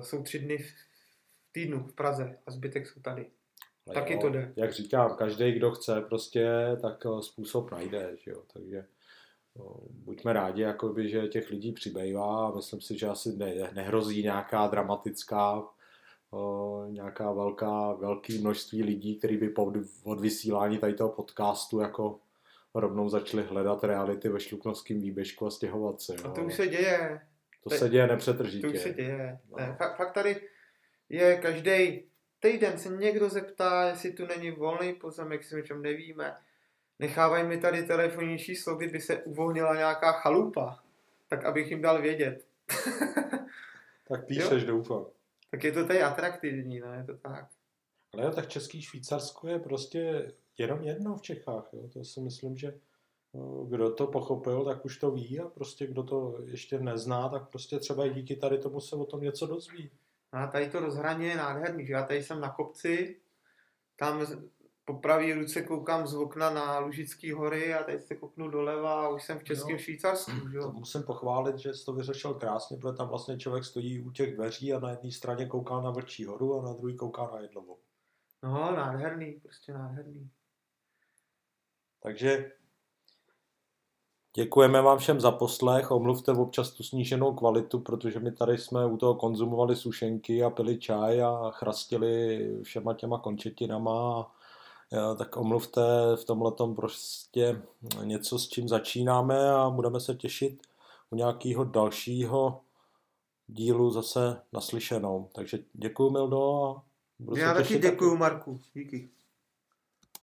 jsou tři dny v týdnu v Praze a zbytek jsou tady. Ale taky jo, to jde. Jak říkám, každý, kdo chce, prostě tak způsob najde, že jo, takže no, buďme rádi, jakoby, že těch lidí přibývá a myslím si, že asi ne, nehrozí nějaká dramatická, o, nějaká velká, velký množství lidí, který by po od vysílání tady toho podcastu jako rovnou začali hledat reality ve Šluknovském výběžku a stěhovat se. Jo. A to už se děje. To se děje nepřetržitě. To už se děje. No. Ne, fakt, fakt tady je každý týden se někdo zeptá, jestli tu není volný pozemek, si o čem nevíme. Nechávají mi tady telefonní číslo, kdyby se uvolnila nějaká chalupa, tak abych jim dal vědět. Tak píšeš, doufám. Tak je to tady atraktivní, no, je to tak. Ale jo, tak český Švýcarsko je prostě jenom jedno v Čechách, jo, to si myslím, že... Kdo to pochopil, tak už to ví a prostě kdo to ještě nezná, tak prostě třeba i díky tady tomu se o tom něco dozví. A tady to rozhraní je nádherný, že já tady jsem na kopci, tam po pravé ruce koukám z okna na Lužické hory a tady se kouknu doleva a už jsem v českém no, Švýcarsku. Že? To musím pochválit, že jsi to vyřešil krásně, protože tam vlastně člověk stojí u těch dveří a na jedné straně kouká na Vlčí horu a na druhé kouká na Jedlovou. No, nádherný, prostě nádherný. Takže děkujeme vám všem za poslech, omluvte občas tu sníženou kvalitu, protože my tady jsme u toho konzumovali sušenky a pili čaj a chrastili všema těma končetinama. Tak omluvte v tomhletom prostě něco, s čím začínáme a budeme se těšit u nějakého dalšího dílu zase naslyšenou. Takže děkuju, Mildo. A já taky děkuju, Marku. Díky.